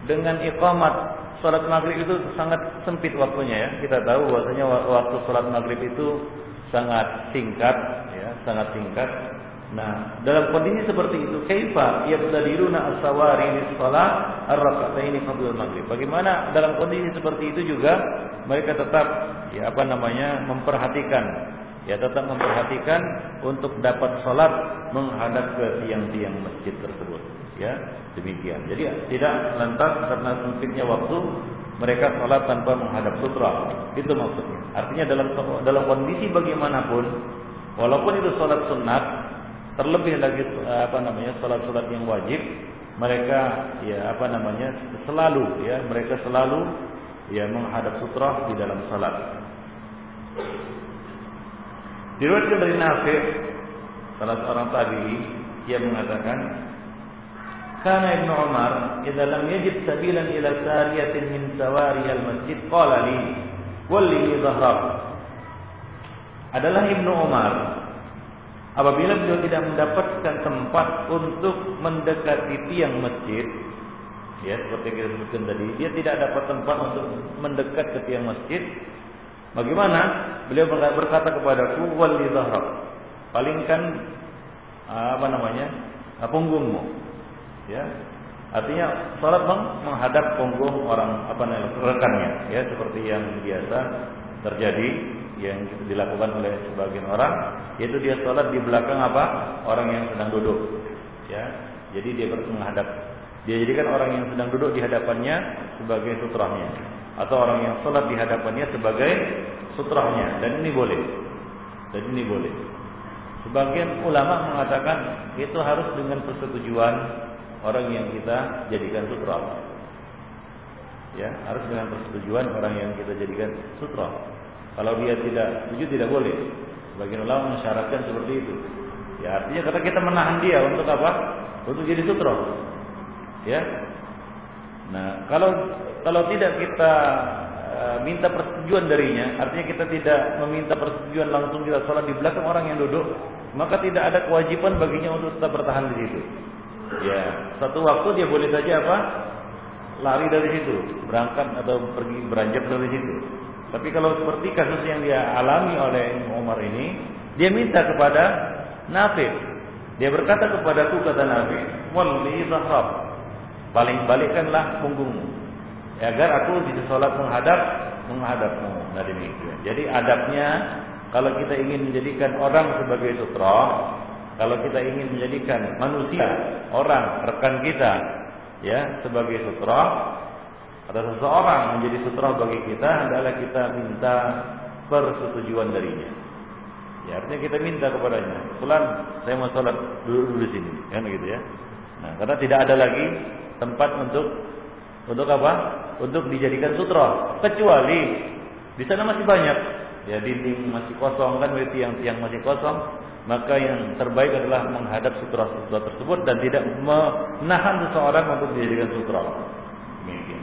dengan iqamat. Salat maghrib itu sangat sempit waktunya ya. Kita tahu bahwasanya waktu salat maghrib itu sangat singkat ya, sangat singkat. Nah, dalam kondisi seperti itu, kaifa yabtadiruna as-sawari lis-shalah ar-rak'ataini qabla al-maghrib. Bagaimana dalam kondisi seperti itu juga mereka tetap ya apa namanya memperhatikan ya tetap memperhatikan untuk dapat salat menghadap ke tiang-tiang masjid tersebut. Ya, demikian. Jadi tidak lantas karena sempitnya waktu mereka sholat tanpa menghadap sutra. Itu maksudnya. Artinya dalam dalam kondisi bagaimanapun, walaupun itu sholat sunat, terlebih lagi apa namanya sholat-sholat yang wajib, mereka ya apa namanya selalu ya mereka selalu ya menghadap sutra di dalam sholat. Diriwayatkan dari Nafi', salah seorang tabi'i, dia mengatakan. Karena Ibn Umar, jika lam yajib sabilan ila sariyatin min sawari al-masjid, qala li, walli zahrak. Adalah Ibn Umar, apabila beliau tidak mendapatkan tempat untuk mendekati tiang masjid, ya seperti kita sebutkan tadi, dia tidak dapat tempat untuk mendekat ke tiang masjid. Bagaimana? Beliau berkata kepadaku, walli zahrak, palingkan apa namanya punggungmu. Ya, artinya salat menghadap punggung orang apa namanya rekannya, ya seperti yang biasa terjadi yang dilakukan oleh sebagian orang, yaitu dia salat di belakang apa orang yang sedang duduk, ya. Jadi dia harus menghadap, dia jadikan orang yang sedang duduk di hadapannya sebagai sutrahnya, atau orang yang salat di hadapannya sebagai sutrahnya, dan ini boleh, dan ini boleh. Sebagian ulama mengatakan itu harus dengan persetujuan orang yang kita jadikan sutroh. Ya, harus dengan persetujuan orang yang kita jadikan sutroh. Kalau dia tidak setuju tidak boleh. Sebagian ulama mensyaratkan seperti itu. Ya, artinya kata kita menahan dia untuk apa? Untuk jadi sutroh. Ya. Nah, kalau kalau tidak kita e, minta persetujuan darinya, artinya kita tidak meminta persetujuan langsung kita sholat di belakang orang yang duduk, maka tidak ada kewajiban baginya untuk tetap bertahan di situ. Ya, satu waktu dia boleh saja apa? Lari dari situ, berangkat atau pergi beranjak dari situ. Tapi kalau seperti kasus yang dia alami oleh Ibn Umar ini, dia minta kepada Nafi'. Dia berkata kepadaku, kata Nafi', "Walli zahrak." Paling balikkanlah punggungmu, agar aku bisa sholat menghadap menghadapmu. Nah demikian. Jadi adabnya, kalau kita ingin menjadikan orang sebagai sutroh, kalau kita ingin menjadikan manusia, orang, rekan kita, ya sebagai sutroh, atau seseorang menjadi sutroh bagi kita adalah kita minta persetujuan darinya. Ya, artinya kita minta kepadanya, "Fulan, saya mau sholat dulu di sini," kan gitu ya. Nah, karena tidak ada lagi tempat untuk untuk apa? Untuk dijadikan sutroh. Kecuali di sana masih banyak. Ya, dinding masih kosong kan, berarti tiang-tiang masih kosong, maka yang terbaik adalah menghadap sutroh-sutroh tersebut dan tidak menahan seseorang untuk dijadikan sutroh. Demikian.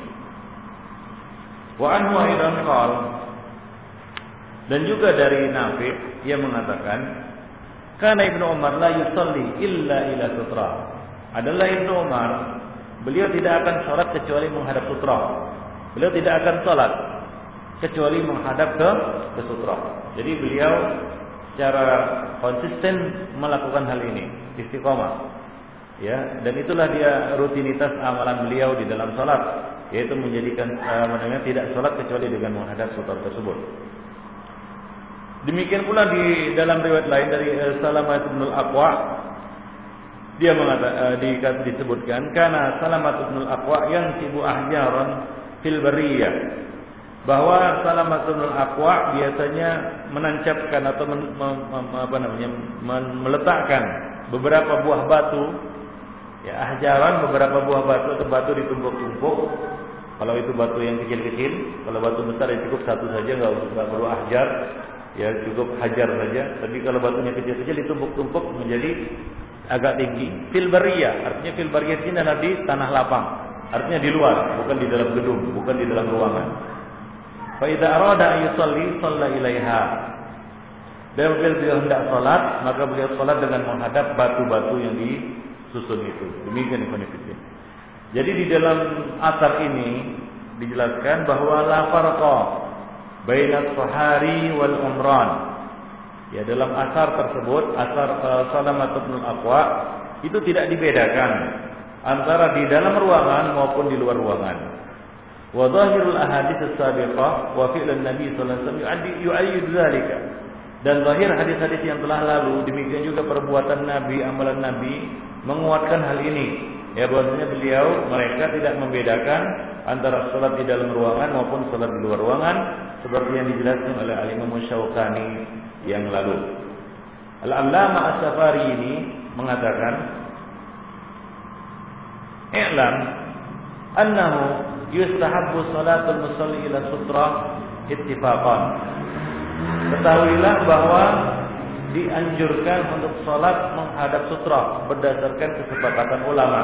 Wa anhu aidan qal, dan juga dari Nafi', ia mengatakan, "Kana Ibnu Umar la yusalli illa ila sutroh." Adalah Ibnu Umar, beliau tidak akan sholat kecuali menghadap sutroh. Beliau tidak akan sholat kecuali menghadap ke, ke sutroh. Jadi beliau secara konsisten melakukan hal ini, istiqomah. Ya, dan itulah dia rutinitas amalan beliau di dalam sholat, yaitu menjadikan uh, mendengar tidak sholat kecuali dengan menghadap sutroh tersebut. Demikian pula di dalam riwayat lain dari uh, Salamah bin Al-Aqwa. Dia mengatakan, uh, disebutkan karena Salamah bin Al-Aqwa yang sibu ahjaran fil bariyah, bahwa Salamah bin Al-Aqwa biasanya menancapkan atau men, mem, apa namanya men, meletakkan beberapa buah batu, ya ahjaran beberapa buah batu atau batu ditumpuk-tumpuk. Kalau itu batu yang kecil-kecil, kalau batu besar ya cukup satu saja, nggak perlu ahjar, ya cukup hajar saja. Tapi kalau batunya kecil-kecil ditumpuk-tumpuk menjadi agak tinggi. Filbaria, artinya filbaria ini adalah di tanah lapang, artinya di luar, bukan di dalam gedung, bukan di dalam ruangan. Fa idza arada yusalli shalla ilaiha. Dan apabila beliau hendak salat, maka beliau salat dengan menghadap batu-batu yang disusun itu. Demikian konsepnya. Jadi di dalam atar ini dijelaskan bahwa la farqa bainat sahari wal umran. Ya, dalam asar tersebut, asar uh, Salamah bin Al-Aqwa itu tidak dibedakan antara di dalam ruangan maupun di luar ruangan. Wa zahirul ahadits as-sabiqah wa fi'lan Nabi sallallahu alaihi wasallam yu'ayyidu dzalika. Dan zahir hadis-hadis yang telah lalu, demikian juga perbuatan Nabi, amalan Nabi menguatkan hal ini. Ya, bahwasanya beliau mereka tidak membedakan antara salat di dalam ruangan maupun salat di luar ruangan seperti yang dijelaskan oleh Imam Asy-Syaukani yang lalu. Al-Allamah As-Safari ini mengatakan, "I'lam annahu yustahabbu salatul musalli ila sutrah ittifaqan." Ketahuilah bahwa dianjurkan untuk salat menghadap sutrah berdasarkan kesepakatan ulama.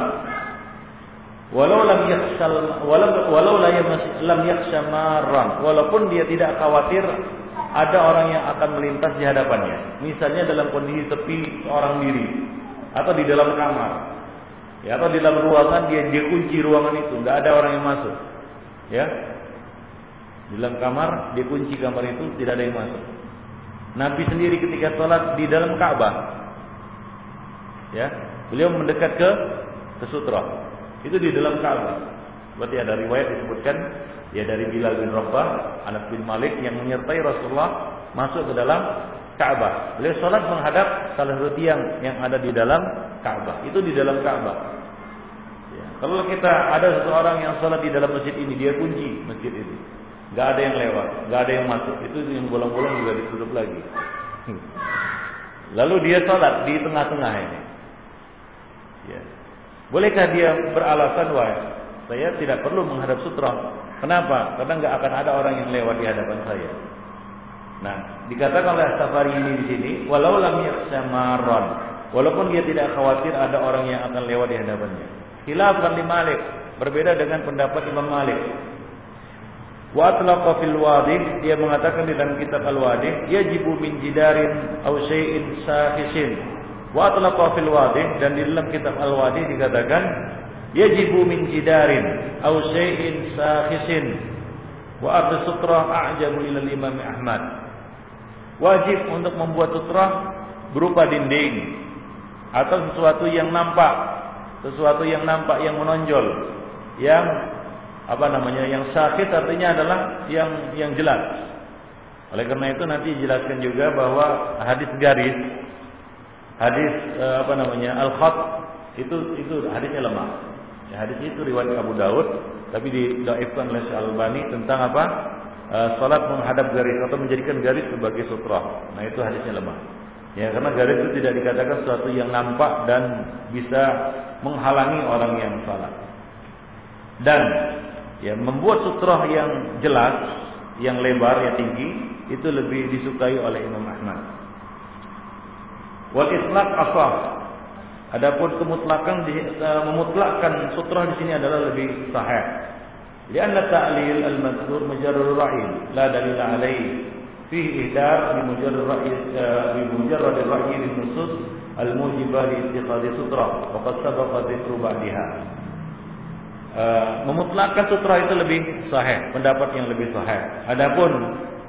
Walau lam yakhshal walau walau lam yakhsha marran, walaupun dia tidak khawatir ada orang yang akan melintas di hadapannya, misalnya dalam kondisi sepi seorang diri, atau di dalam kamar, ya, atau di dalam ruangan dia dikunci ruangan itu, nggak ada orang yang masuk, ya, di dalam kamar dikunci kamar itu tidak ada yang masuk. Nabi sendiri ketika sholat di dalam Ka'bah, ya, beliau mendekat ke ke sutroh, itu di dalam Ka'bah. Berarti ada riwayat disebutkan, ya, dari Bilal bin Rabah, Anas bin Malik yang menyertai Rasulullah masuk ke dalam Ka'bah. Beliau sholat menghadap salah satu tiang yang ada di dalam Ka'bah. Itu di dalam Ka'bah. Ya. Kalau kita ada seseorang yang sholat di dalam masjid ini, dia kunci masjid ini, nggak ada yang lewat, nggak ada yang masuk, itu yang bolong-bolong juga ditutup lagi. Lalu dia sholat di tengah-tengah ini. Ya. Bolehkah dia beralasan, wah, saya tidak perlu menghadap sutroh. Kenapa? Karena nggak akan ada orang yang lewat di hadapan saya. Nah, dikatakan oleh Safari ini di sini, walau lam yaksamaron, walaupun dia tidak khawatir ada orang yang akan lewat di hadapannya. Khilafan li Malik, berbeda dengan pendapat Imam Malik. Wa atlaqa fil wadih, dia mengatakan di dalam kitab Al-Wadih, yajibu min jidarin aw syai'in sahisin. Wa atlaqa fil wadih, dan di dalam kitab Al-Wadih dikatakan yajibu min jidarin aw syai'in sahisin. Wa ardu sutrah a'jamu ila Imam Ahmad. Wajib untuk membuat sutrah berupa dinding atau sesuatu yang nampak, sesuatu yang nampak yang menonjol, yang apa namanya, yang sakit artinya adalah yang yang jelas. Oleh karena itu nanti dijelaskan juga bahwa hadis garis, hadis eh, apa namanya al-khat itu itu hadisnya lemah. Ya, hadis itu riwayat Abu Daud, tapi didaifkan oleh Al-Albani tentang apa? Salat menghadap garis atau menjadikan garis sebagai sutrah. Nah itu hadisnya lemah. Ya, karena garis itu tidak dikatakan sesuatu yang nampak dan bisa menghalangi orang yang salat. Dan ya, membuat sutrah yang jelas, yang lebar, yang tinggi, itu lebih disukai oleh Imam Ahmad. Wal itlaq ashah. Adapun kemutlakan memutlakkan sutrah di sini adalah lebih sahih. Karena ta'lil al-mazkur mujarrad ra'yi la dalil alaihi fihi ihdar bi mujarrad ra'yi bi mujarrad ra'yi al-nusus al-mujibah li ittikhadhi sutrah wa qad sabaqa dhikru ba'daha. Memutlakkan sutrah itu lebih sahih, pendapat yang lebih sahih. Adapun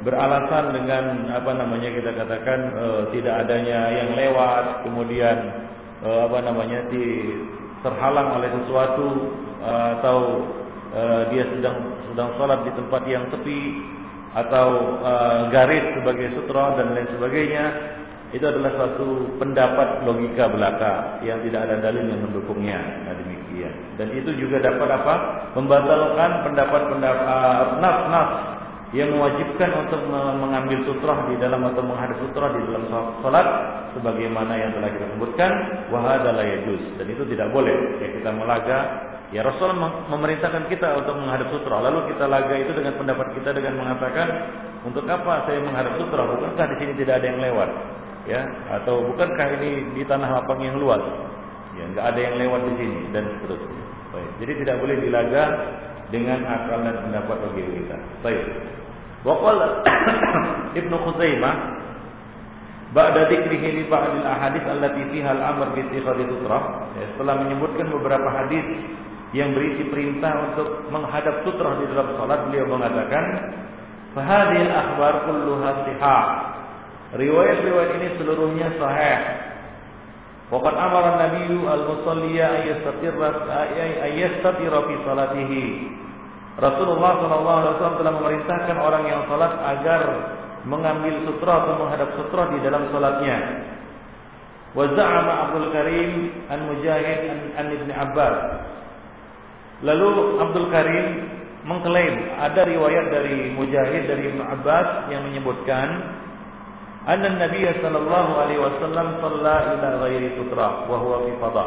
beralasan dengan apa namanya kita katakan uh, tidak adanya yang lewat, kemudian uh, apa namanya terhalang oleh sesuatu uh, atau dia sedang sedang sholat di tempat yang tepi atau uh, garis sebagai sutra dan lain sebagainya, itu adalah satu pendapat logika belaka yang tidak ada dalil yang mendukungnya. Nah, demikian. Dan itu juga dapat apa? Membatalkan pendapat-pendapat uh, nas-nas yang mewajibkan untuk mengambil sutra di dalam atau menghadap sutra di dalam sholat sebagaimana yang telah kita sebutkan, wahada la yajuz, dan itu tidak boleh. Ya, kita melaga. Ya, Rasul memerintahkan kita untuk menghadap sutra. Lalu kita laga itu dengan pendapat kita dengan mengatakan, untuk apa saya menghadap sutra? Bukankah di sini tidak ada yang lewat? Ya, atau bukankah ini di tanah lapang yang luas? Ya, nggak ada yang lewat di sini dan seterusnya. Baik. Jadi tidak boleh dilaga dengan akal dan pendapat logika kita. Baik. Wa qala Ibnu Khuzaimah ba'da dzikrihi li ba'dil ahadits allati fiha al-amr bi ittikhadhi sutra. Setelah menyebutkan beberapa hadis yang berisi perintah untuk menghadap sutrah di dalam salat, beliau mengatakan, "Fahadil akhbar kulluha sahih." Riwayat-riwayat ini seluruhnya sahih. Waqad amara an-nabiyyu al-musalliya ayastatirra ayastatira fi salatihi. Rasulullah sallallahu alaihi wasallam telah memerintahkan orang yang salat agar mengambil sutrah atau menghadap sutrah di dalam salatnya. Wa za'ama Abdul Karim an Mujahid an Ibn Abbas. Lalu Abdul Karim mengklaim ada riwayat dari Mujahid dari Ibn Abbas yang menyebutkan anna Nabi sallallahu alaihi wasallam shalla ila ghairi sutrah wa huwa fi fadha.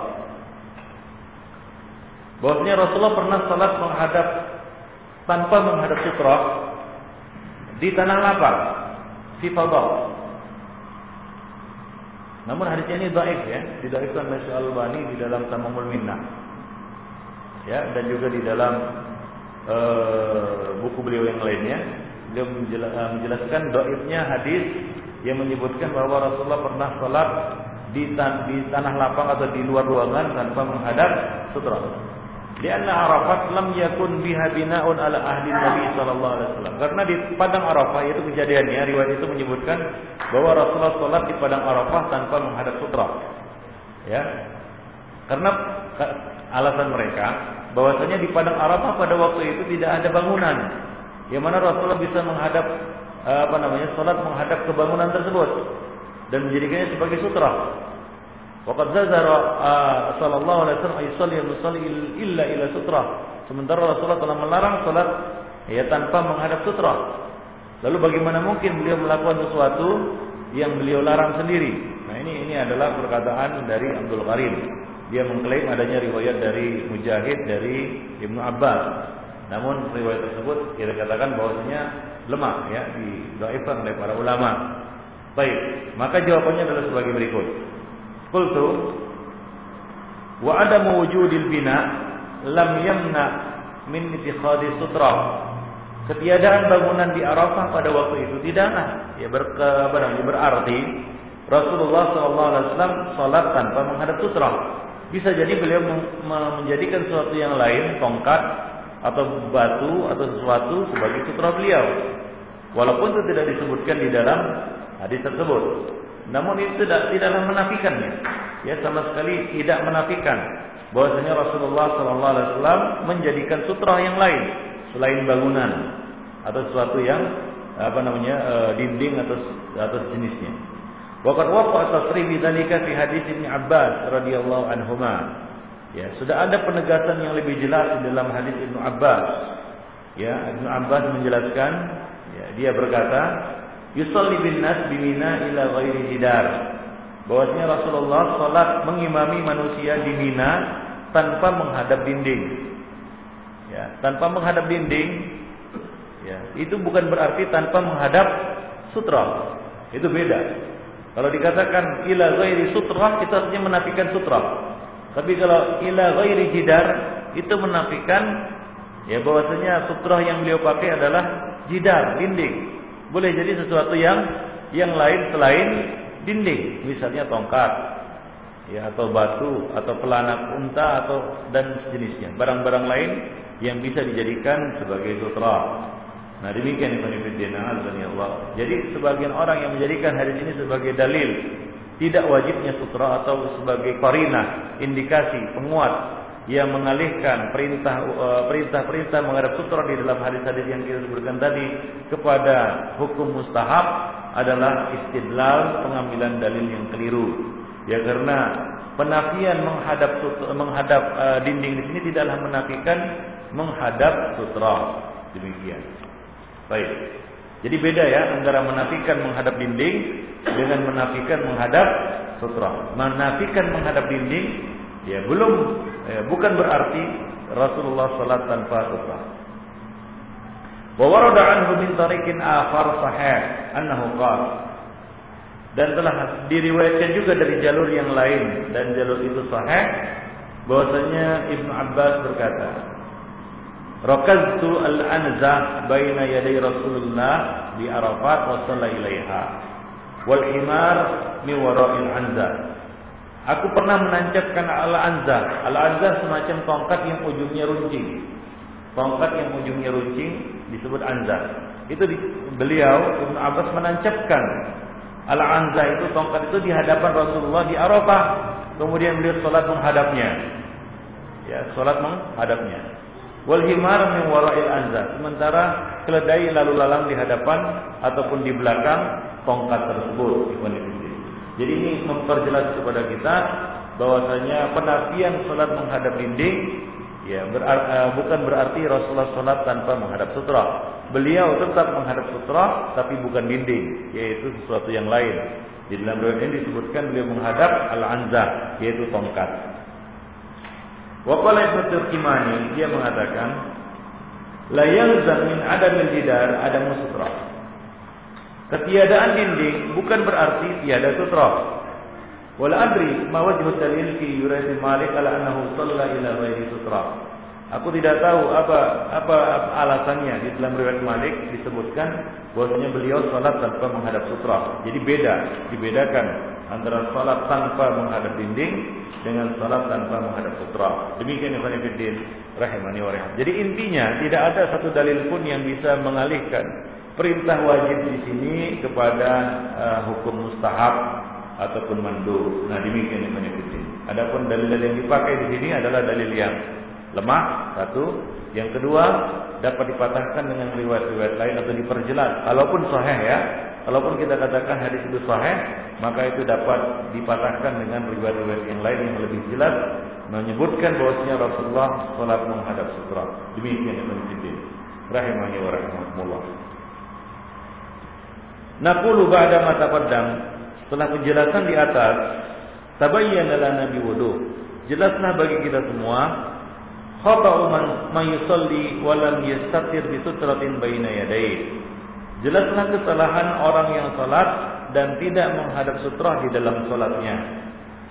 Bahwasanya Rasulullah pernah salat menghadap tanpa menghadap sutrah di tanah lapang, fi fadha. Namun hadisnya ini dhaif ya, didaifkan oleh Al-Albani di dalam Tamamul Minna. Ya, dan juga di dalam uh, buku beliau yang lainnya, beliau menjelaskan dhaifnya hadis yang menyebutkan bahwa Rasulullah pernah salat di, tan di tanah lapang atau di luar ruangan tanpa menghadap sutrah. Karena Arafah lam yakun biha bina'un ala ahli Nabi sallallahu alaihi wasallam. Karena di padang Arafah itu kejadiannya, riwayat itu menyebutkan bahwa Rasulullah salat di padang Arafah tanpa menghadap sutrah. Ya. Karena alasan mereka bahwasanya di padang Arafah pada waktu itu tidak ada bangunan yang mana Rasulullah bisa menghadap apa namanya salat menghadap ke bangunan tersebut dan menjadikannya sebagai sutra. Waqad zazara sallallahu alaihi wasallam yusalli yusalli illa ila sutra. Sementara Rasulullah telah melarang salat ya tanpa menghadap sutra. Lalu bagaimana mungkin beliau melakukan sesuatu yang beliau larang sendiri? Nah ini ini adalah perkataan dari Abdul Karim. Dia mengklaim adanya riwayat dari Mujahid dari Ibn Abbas. Namun riwayat tersebut dia katakan bahwasanya lemah ya, didoaifkan oleh para ulama. Baik, maka jawabannya adalah sebagai berikut. Qultu wa adamu wujudil bina lam yamna min ittikhadis sutra. Ketiadaan bangunan di Arafah pada waktu itu tidaklah ya berkeberang berarti Rasulullah sallallahu alaihi wasallam salat tanpa menghadap sutroh. Bisa jadi beliau menjadikan sesuatu yang lain, tongkat atau batu atau sesuatu sebagai sutroh beliau. Walaupun itu tidak disebutkan di dalam hadis tersebut. Namun itu tidak tidaklah menafikannya. Ya sama sekali tidak menafikan bahwasanya Rasulullah sallallahu alaihi wasallam menjadikan sutroh yang lain selain bangunan atau sesuatu yang apa namanya dinding atau atau jenisnya. Waqad waqa tasrih bidzalika fi hadits Ibn Abbas radhiyallahu anhuma. Ya, sudah ada penegasan yang lebih jelas di dalam hadis Ibn Abbas. Ya, Ibn Abbas menjelaskan, ya, dia berkata, "Yusalli bin nas bi Mina ila ghairi jidar." Bahwasanya Rasulullah salat mengimami manusia di Mina tanpa menghadap dinding. Ya, tanpa menghadap dinding. Ya, itu bukan berarti tanpa menghadap sutra. Itu beda. Kalau dikatakan ila ghairi sutrah, kita artinya menafikan sutrah. Tapi kalau ila ghairi jidar, itu menafikan ya bahwasanya sutrah yang beliau pakai adalah jidar, dinding. Boleh jadi sesuatu yang yang lain selain dinding, misalnya tongkat, ya atau batu atau pelana unta atau dan sejenisnya. Barang-barang lain yang bisa dijadikan sebagai sutrah. Nah demikian Ibn Abbidin Allah. Jadi sebagian orang yang menjadikan hadis ini sebagai dalil tidak wajibnya sutra atau sebagai qarinah, indikasi, penguat yang mengalihkan perintah perintah-perintah menghadap sutra di dalam hadis-hadis yang kita sebutkan tadi kepada hukum mustahab adalah istidlal, pengambilan dalil yang keliru. Ya karena penafian menghadap sutra, menghadap uh, dinding di sini tidaklah menafikan menghadap sutra. Demikian. Baik. Jadi beda ya antara menafikan menghadap dinding dengan menafikan menghadap sutra. Menafikan menghadap dinding ya belum ya, bukan berarti Rasulullah salat tanpa sutra. Wa warada anhu min tariqin akhar sahih annahu qala. Dan telah diriwayatkan juga dari jalur yang lain dan jalur itu sahih bahwasanya Ibnu Abbas berkata, "Rakaztu al-anzah baina yaday Rasulullah di Arafat wa salla ilaiha wal himar min wara'il anzah." Aku pernah menancapkan al-anzah. Al-anzah semacam tongkat yang ujungnya runcing. Tongkat yang ujungnya runcing disebut anzah. Itu di, beliau Ibn Abbas menancapkan al-anzah itu, tongkat itu di hadapan Rasulullah di Arafah. Kemudian beliau salat menghadapnya. Ya, salat menghadapnya. Wal himar min wara'il anzah. Sementara keledai lalu lalang di hadapan ataupun di belakang tongkat tersebut. Jadi ini memperjelas kepada kita bahwasanya penafian salat menghadap dinding ya berar, uh, bukan berarti Rasulullah salat tanpa menghadap sutra. Beliau tetap menghadap sutra tapi bukan dinding, yaitu sesuatu yang lain. Di dalam riwayat ini disebutkan beliau menghadap al-anzah yaitu tongkat. Waqala Ibn Turkimani, dia mengatakan la yalzam min adamil jidar adamu sutrah. Ketiadaan dinding bukan berarti tiada sutrah. Wala adri ma wajhu dalil fi yurasi Malik ala annahu salla ila ghairi sutrah. Aku tidak tahu apa apa alasannya. Di dalam riwayat Malik disebutkan bahwasanya beliau salat tanpa menghadap sutrah. Jadi beda, dibedakan antara salat tanpa menghadap dinding dengan salat tanpa menghadap sutra. Demikian Ibn Abidin rahimani wa rahimah. Jadi intinya tidak ada satu dalil pun yang bisa mengalihkan perintah wajib di sini kepada uh, hukum mustahab ataupun mandub. Nah demikian Ibn Abidin. Adapun dalil-dalil yang dipakai di sini adalah dalil yang lemah satu, yang kedua dapat dipatahkan dengan riwayat-riwayat lain atau diperjelas. Walaupun sahih ya, walaupun kita katakan hadis itu sahih, maka itu dapat dipatahkan dengan riwayat-riwayat yang lain yang lebih jelas menyebutkan bahwasanya Rasulullah salat menghadap sutra. Demikian Ibnu 'Abidin rahimahullah wa rahimahullah. Naqulu ba'da ma taqaddam Setelah penjelasan di atas, tabayyana lana biwudu, jelaslah bagi kita semua, khaba'u man yusalli wa lam yastatir bi sutratin baina yadayhi, jelaslah kesalahan orang yang salat dan tidak menghadap sutrah di dalam salatnya.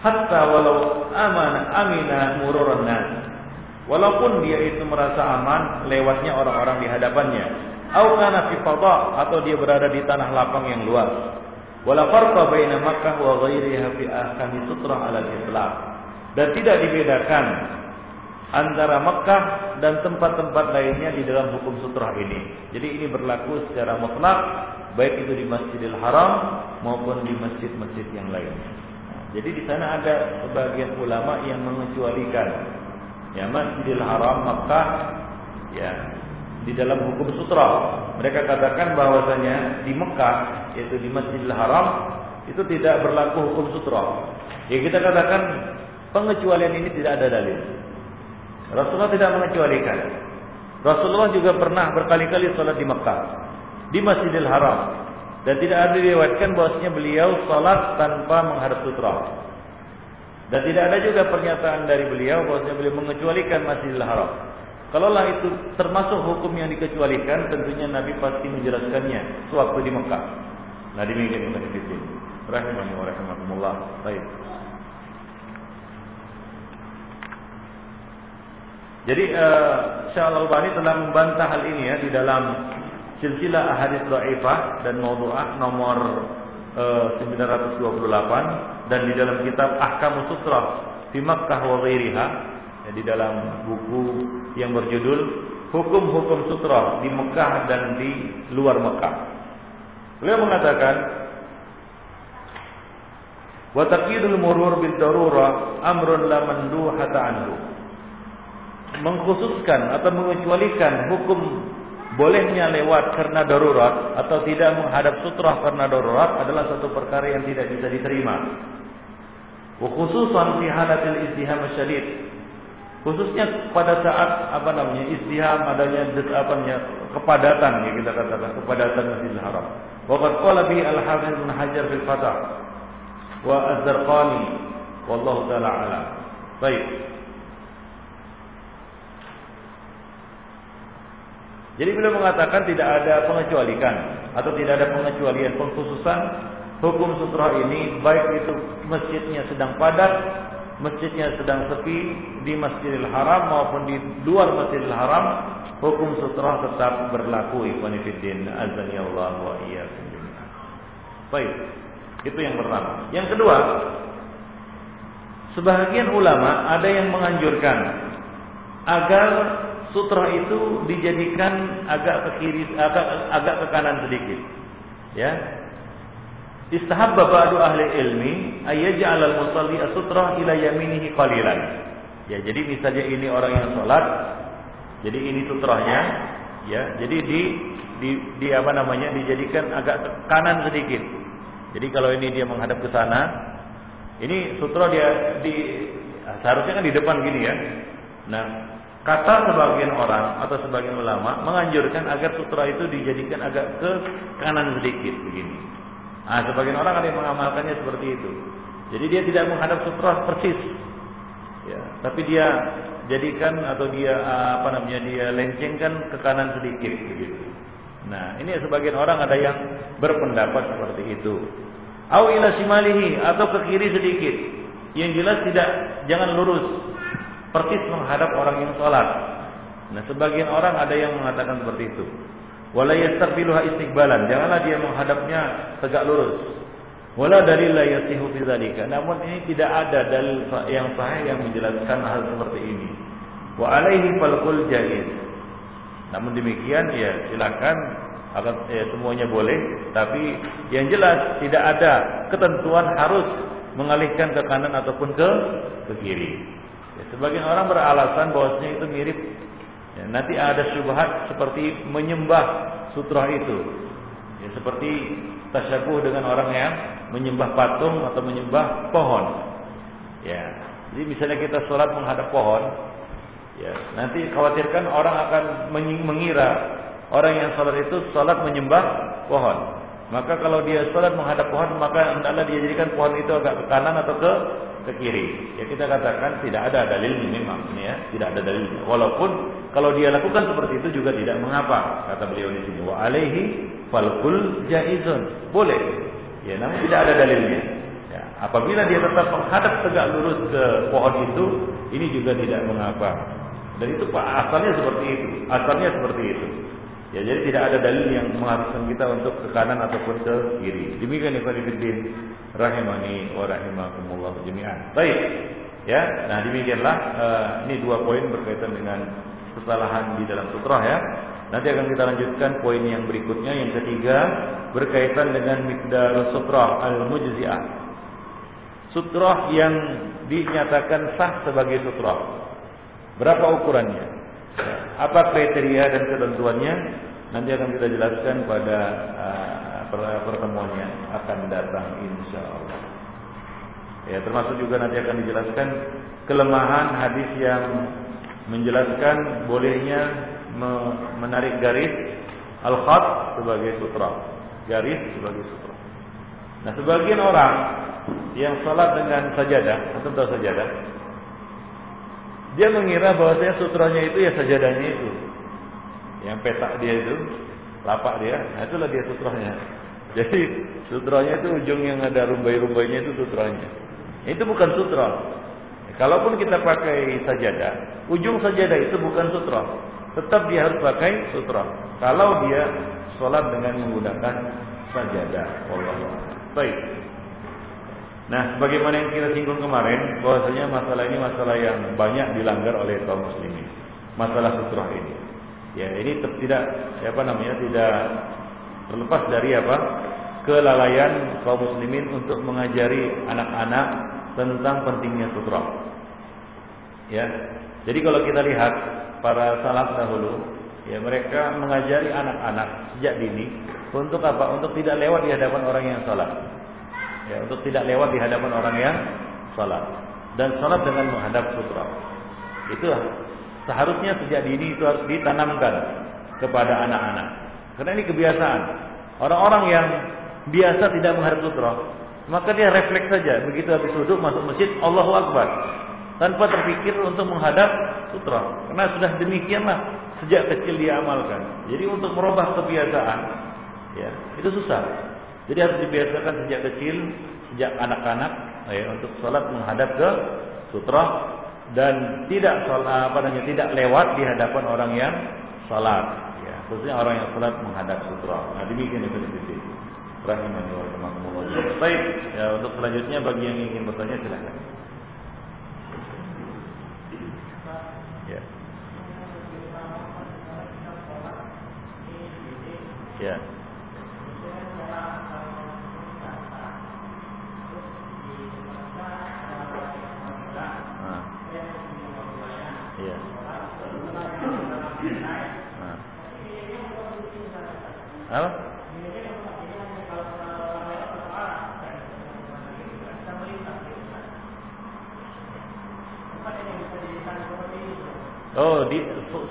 Hatta walau aman amina mururan nas, walaupun dia itu merasa aman lewatnya orang-orang di hadapannya. Au kana fi fadha, atau dia berada di tanah lapang yang luas. Wala farqa baina Makkah wa ghairiha fi ahkami sutrah ala al-itlaq, dan tidak dibedakan antara Makkah dan tempat-tempat lainnya di dalam hukum sutrah ini. Jadi ini berlaku secara mutlak, baik itu di Masjidil Haram maupun di masjid-masjid yang lainnya. Jadi di sana ada sebagian ulama yang mengecualikan ya Masjidil Haram Makkah ya di dalam hukum sutrah. Mereka katakan bahwasanya di Mekah, yaitu di Masjidil Haram, itu tidak berlaku hukum sutrah. Ya kita katakan pengecualian ini tidak ada dalil. Rasulullah tidak mengecualikan. Rasulullah juga pernah berkali-kali salat di Mekah, di Masjidil Haram, dan tidak ada diriwayatkan bahwasanya beliau salat tanpa menghadap sutrah. Dan tidak ada juga pernyataan dari beliau bahwasanya beliau mengecualikan Masjidil Haram. Kalaulah itu termasuk hukum yang dikecualikan, tentunya Nabi pasti menjelaskannya sewaktu di Mekah. Nah, demikian untuk hadis ini. Rahimani wa rahimakumullah. Baik. Jadi, uh, Syekh Al-Albani telah membantah hal ini ya di dalam silsilah ahadits dhaifah dan maudhu'ah nomor uh, sembilan ratus dua puluh delapan, dan di dalam kitab Ahkamus Sutrah fi Makkah wa ghairiha. Ya, di dalam buku yang berjudul Hukum-Hukum Sutrah di Mekah dan di luar Mekah, beliau mengatakan wa taqidul murur bil darurah amrun la manduhata anhu, mengkhususkan atau mengecualikan hukum bolehnya lewat karena darurat atau tidak menghadap sutrah karena darurat adalah satu perkara yang tidak bisa diterima. Wa khususan fi halatil izdiham syadid, khususnya pada saat apa namanya izdiham, adanya desapanya kepadatan ya kita katakan kepadatan Masjidil Haram. Wa qad qala bi al-Hafiz Ibn Hajar fil Fath wa Az-Zarqani wallahu ta'ala a'lam. Baik. Jadi beliau mengatakan tidak ada pengecualian atau tidak ada pengecualian pengkhususan hukum sutrah ini, baik itu masjidnya sedang padat, masjidnya sedang sepi, di Masjidil Haram maupun di luar Masjidil Haram, hukum sutrah tetap berlaku. Ikhwan fillah, azanillahu wa iyyakum. Baik, itu yang pertama. Yang kedua, sebahagian ulama ada yang menganjurkan agar sutrah itu dijadikan agak ke kiri, agak agak ke kanan sedikit. Ya. Istahabba ba'du ahli ilmi ayyaj'al al-musalli as-sutrah ila yaminihi qalilan. Ya, jadi misalnya ini orang yang salat, jadi ini sutrahnya, ya. Jadi di di, di apa namanya dijadikan agak ke kanan sedikit. Jadi kalau ini dia menghadap ke sana, ini sutrah dia di seharusnya kan di depan gini ya. Nah, kata sebagian orang atau sebagian ulama menganjurkan agar sutrah itu dijadikan agak ke kanan sedikit begini. Ah, sebagian orang ada yang mengamalkannya seperti itu. Jadi dia tidak menghadap sutrah persis, ya, tapi dia jadikan atau dia apa namanya dia lencengkan ke kanan sedikit, begitu. Nah, ini sebagian orang ada yang berpendapat seperti itu. Au ila shimalihi, atau ke kiri sedikit. Yang jelas tidak, jangan lurus, persis menghadap orang yang sholat. Nah, sebagian orang ada yang mengatakan seperti itu. Wala yastabiluha istiqbalan, janganlah dia menghadapnya tegak lurus. Wala dalil la yasihu fi dzalika, namun ini tidak ada dalil yang sahih yang menjelaskan hal seperti ini. Wa alaihi falqul jaiz, namun demikian ya silakan, akan ya, semuanya boleh, tapi yang jelas tidak ada ketentuan harus mengalihkan ke kanan ataupun ke ke kiri. Ya, sebagian orang beralasan bahwasanya itu mirip, ya, nanti ada syubhat seperti menyembah sutrah itu, ya, seperti tasyabuh dengan orang yang menyembah patung atau menyembah pohon. Ya, jadi misalnya kita sholat menghadap pohon, ya, nanti khawatirkan orang akan mengira orang yang sholat itu sholat menyembah pohon. Maka kalau dia sholat menghadap pohon, maka hendaklah dia jadikan pohon itu agak ke kanan atau ke ke kiri. Ya kita katakan tidak ada dalilnya memang, ya tidak ada dalilnya. Walaupun kalau dia lakukan seperti itu juga tidak mengapa, kata beliau di sini. Wa alaihi falqul jaizun, boleh. Ya, namun tidak ada dalilnya. Ya, apabila dia tetap menghadap tegak lurus ke pohon itu, ini juga tidak mengapa. Dan itu pak asalnya seperti itu, asalnya seperti itu. Ya, jadi tidak ada dalil yang mengharuskan kita untuk ke kanan ataupun ke kiri. Demikian ikhwan fillah rahimani wa rahimakumullah jami'an. Baik. Ya, nah demikianlah uh, ini dua poin berkaitan dengan kesalahan di dalam sutroh ya. Nanti akan kita lanjutkan poin yang berikutnya yang ketiga berkaitan dengan miqdar sutroh al-mujzi'ah. Sutroh yang dinyatakan sah sebagai sutroh. Berapa ukurannya? Apa kriteria dan ketentuannya? Nanti akan kita jelaskan pada uh, pertemuan yang akan datang insya Allah. Ya, termasuk juga nanti akan dijelaskan kelemahan hadis yang menjelaskan bolehnya menarik garis al-khat sebagai sutra, garis sebagai sutra. Nah, sebagian orang yang salat dengan sajadah atau tanpa sajadah, dia mengira bahwasanya sutranya itu ya sajadahnya itu, yang petak dia itu, lapak dia, nah itulah dia sutranya. Jadi sutranya itu ujung yang ada rumbai-rumbainya itu sutranya. Itu bukan sutra. Kalaupun kita pakai sajadah, ujung sajadah itu bukan sutra. Tetap dia harus pakai sutra. Kalau dia sholat dengan menggunakan sajadah. Wallahu a'lam. Baik. Nah, sebagaimana yang kita singgung kemarin, bahwasanya masalah ini masalah yang banyak dilanggar oleh kaum muslimin. Masalah sutroh ini, ya ini tidak, apa namanya, tidak terlepas dari apa kelalaian kaum muslimin untuk mengajari anak-anak tentang pentingnya sutroh. Ya, jadi kalau kita lihat para salaf dahulu, ya mereka mengajari anak-anak sejak dini untuk apa? Untuk tidak lewat di hadapan orang yang salat. Ya, untuk tidak lewat di hadapan orang yang salat dan salat dengan menghadap sutroh. Itu seharusnya sejak dini itu harus ditanamkan kepada anak-anak. Karena ini kebiasaan. Orang-orang yang biasa tidak menghadap sutroh, maka dia refleks saja begitu habis duduk masuk masjid Allahu Akbar tanpa terpikir untuk menghadap sutroh. Karena sudah demikianlah sejak kecil dia amalkan. Jadi untuk merubah kebiasaan, ya, itu susah. Jadi harus dibiasakan sejak kecil, sejak anak-anak, ya, untuk sholat menghadap ke sutroh dan tidak sholat, apa namanya, tidak lewat di hadapan orang yang sholat. Ya, khususnya orang yang sholat menghadap sutroh. Nah, demikian itu titik. Rahimani wa rahmakumullah. Baik, ya, untuk selanjutnya bagi yang ingin bertanya silakan. Ya. Ya. Apa? Oh, di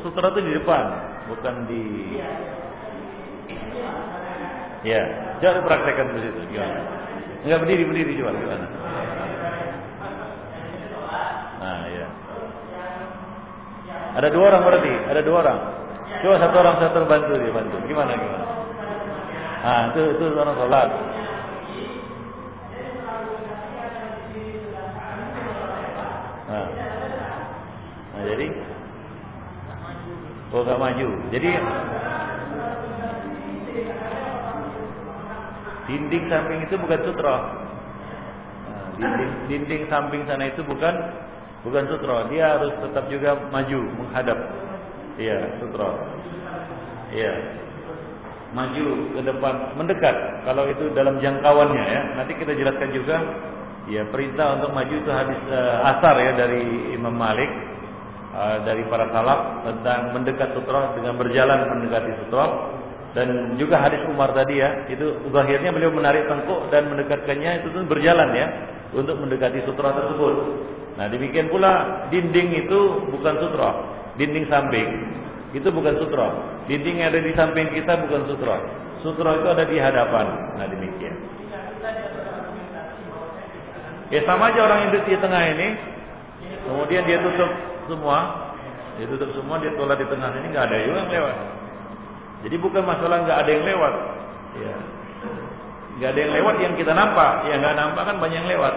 sutra itu di depan, bukan di. Ya, jangan praktekkan di situ. Gimana? Enggak berdiri berdiri coba gimana? Nah, ya. Ada dua orang berarti, ada dua orang. Coba satu orang satu bantu dia bantu. Gimana gimana? Ah, itu itu orang sholat. Nah, nah jadi, oh gak maju. Jadi dinding samping itu bukan sutroh. Nah, dinding, dinding samping sana itu bukan bukan sutroh. Dia harus tetap juga maju menghadap. Iya sutroh. Iya. Maju ke depan, mendekat. Kalau itu dalam jangkauannya ya. Nanti kita jelaskan juga. Ya perintah untuk maju itu hadis uh, asar ya dari Imam Malik, uh, dari para salaf tentang mendekat sutroh dengan berjalan mendekati sutroh. Dan juga hadis Umar tadi ya. Itu zahirnya beliau menarik tengkuk dan mendekatkannya itu berjalan ya untuk mendekati sutroh tersebut. Nah demikian pula dinding itu bukan sutroh, dinding samping. Itu bukan sutroh. Dinding yang ada di samping kita bukan sutroh. Sutroh itu ada di hadapan. Nah demikian. Ya sama aja orang yang di tengah ini. Kemudian dia tutup semua. Dia tutup semua, dia tolak di tengah ini, nggak ada yang lewat. Jadi bukan masalah nggak ada yang lewat. Ya. Nggak ada yang lewat yang kita nampak. Yang nggak nampak kan banyak yang lewat.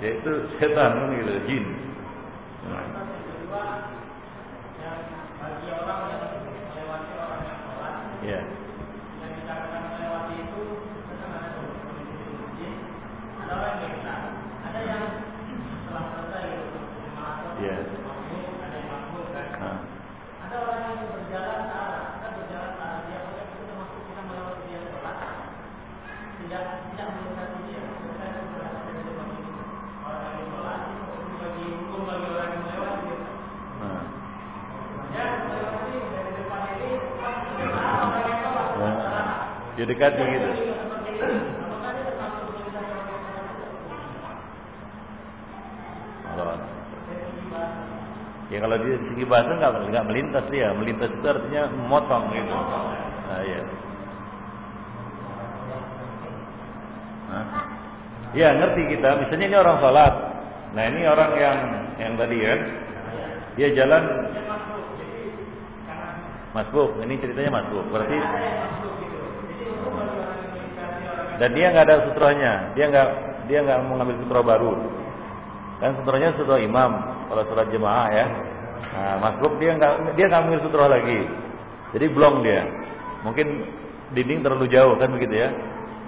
Yaitu setan gitu, jin. Nah. Ya. Dekat begitu. Ya kalau di segi bahasa nggak nggak melintas dia, melintas itu artinya memotong gitu. Nah, ya. Nah. Ya ngerti kita. Misalnya ini orang sholat. Nah ini orang yang yang tadi kan, dia jalan masbuk. Ini ceritanya masbuk. Berarti dan dia nggak ada sutrohnya, dia nggak dia nggak mengambil sutroh baru, kan sutrohnya sutroh imam kalau sholat jemaah ya. Nah, masbuk dia nggak dia nggak mengambil sutroh lagi, jadi blong dia, mungkin dinding terlalu jauh kan begitu ya.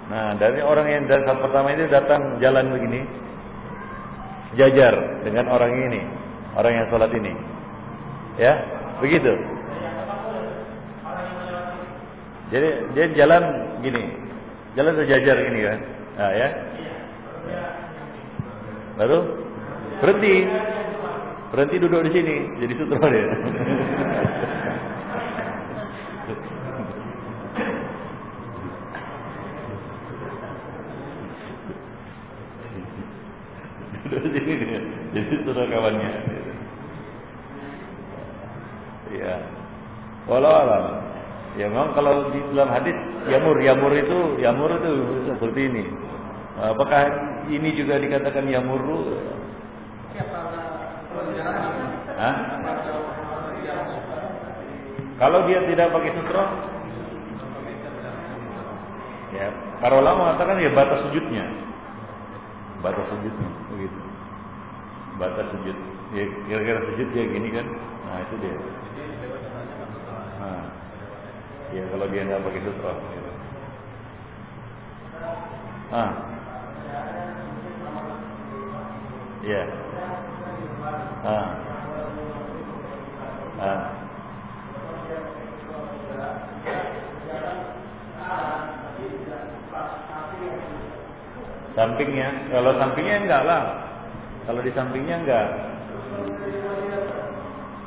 Nah dari orang yang dari saat pertama itu datang jalan begini, sejajar dengan orang ini, orang yang sholat ini, ya begitu. Jadi dia jalan gini. Jalan sejajar ini kan, nah, ya, baru berhenti, berhenti duduk di sini, jadi sutroh dia. Duduk di sini dia, jadi sutroh kawannya. Ya, walau alam. Ya memang kalau di dalam hadis yamur yamur itu yamur itu seperti ini. Apakah ini juga dikatakan yamur? Hah? Kalau dia tidak pakai sutra? Ya, para ulama mengatakan ya batas sujudnya, batas sujudnya, begitu. Batas sujud, ya, kira-kira sujud dia gini kan? Nah itu dia. Nah. Ya kalau dia nggak pakai sutra. Gitu. Ah, ya, ah, ah, sampingnya. Kalau sampingnya enggak lah. Kalau di sampingnya enggak.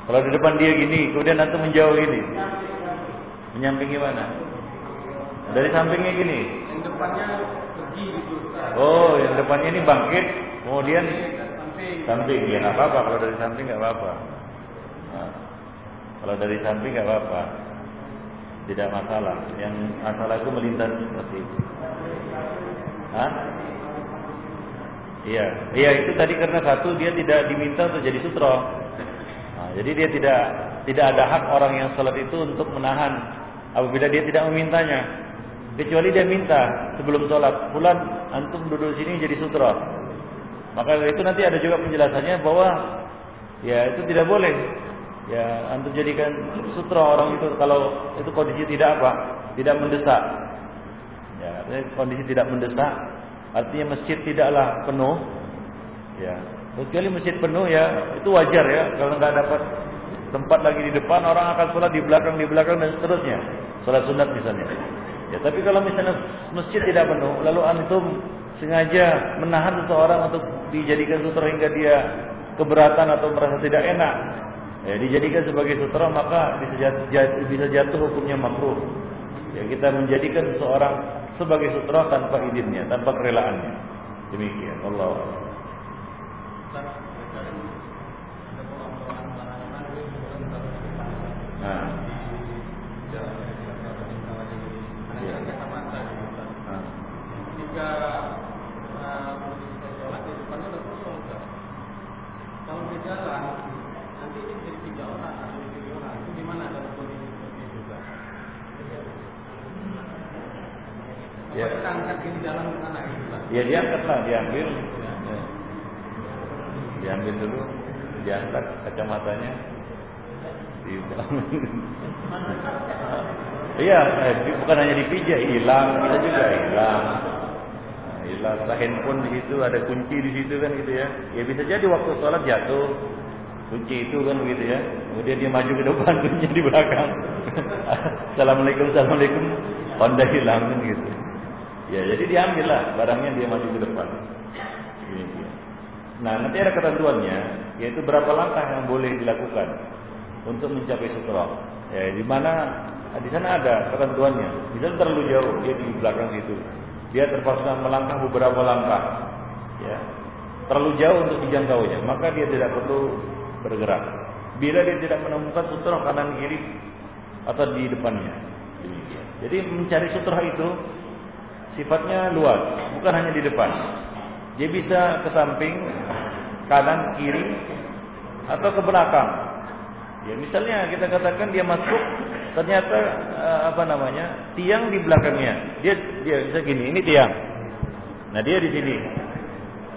Kalau di depan dia gini, kemudian nanti menjauh gini. Menyampingi mana? Dari sampingnya gini. Yang depannya pergi gitu. Oh, yang depannya ini bangkit, kemudian samping. Samping ya nggak apa-apa. Kalau dari samping nggak apa-apa. Nah, kalau dari samping nggak apa-apa, tidak masalah. Yang masalah itu melintas seperti itu. Hah? Iya, iya itu tadi karena satu dia tidak diminta untuk jadi sutroh. Nah, jadi dia tidak tidak ada hak orang yang sholat itu untuk menahan. Apabila dia tidak memintanya, kecuali dia minta sebelum sholat, bulan antum duduk sini jadi sutra. Maka itu nanti ada juga penjelasannya bahwa ya itu tidak boleh. Ya antum jadikan sutra orang itu kalau itu kondisi tidak apa, tidak mendesak. Ya kondisi tidak mendesak, artinya masjid tidaklah penuh. Ya kecuali masjid penuh ya itu wajar ya kalau nggak dapat tempat lagi di depan, orang akan sholat di belakang, di belakang dan seterusnya. Sholat sunat misalnya. Ya, tapi kalau misalnya masjid tidak penuh, lalu antum sengaja menahan seseorang untuk dijadikan sutra hingga dia keberatan atau merasa tidak enak, ya, dijadikan sebagai sutra maka bisa jatuh, bisa jatuh hukumnya makruh. Ya, kita menjadikan seseorang sebagai sutra tanpa izinnya, tanpa kerelaannya. Demikian. Allah. Nah. ketika kita sholat di depannya udah kosong, kalau berjalan nanti ini jadi tiga orang atau tujuh orang, itu gimana dalam kondisi seperti itu juga? Ya. Kita angkat di dalam sana gitu lah. Ya diangkat lah, diambil, ya. Ya. diambil dulu, diangkat kacamatanya, di dalam. Iya, eh, bukan hanya dipijak, hilang, kita juga hilang. Nah, hilang, ada handphone di situ, ada kunci di situ kan gitu ya. Ya bisa jadi waktu sholat jatuh, kunci itu kan begitu ya. Kemudian dia maju ke depan, kuncinya di belakang. Assalamualaikum, assalamualaikum, Honda hilang kan gitu. Ya jadi diambil lah barangnya, dia maju ke depan. Nah nanti ada ketentuannya, yaitu berapa langkah yang boleh dilakukan untuk mencapai sutroh. Ya di mana? Nah, di sana ada ketentuannya. Bisa terlalu jauh, dia di belakang situ, dia terpaksa melangkah beberapa langkah, ya, terlalu jauh untuk dijangkaunya, maka dia tidak perlu bergerak. Bila dia tidak menemukan sutroh kanan kiri atau di depannya, jadi mencari sutroh itu sifatnya luas, bukan hanya di depan. Dia bisa ke samping, kanan kiri, atau ke belakang. Ya misalnya kita katakan dia masuk, ternyata apa namanya tiang di belakangnya, dia dia bisa gini, ini tiang, nah dia di sini,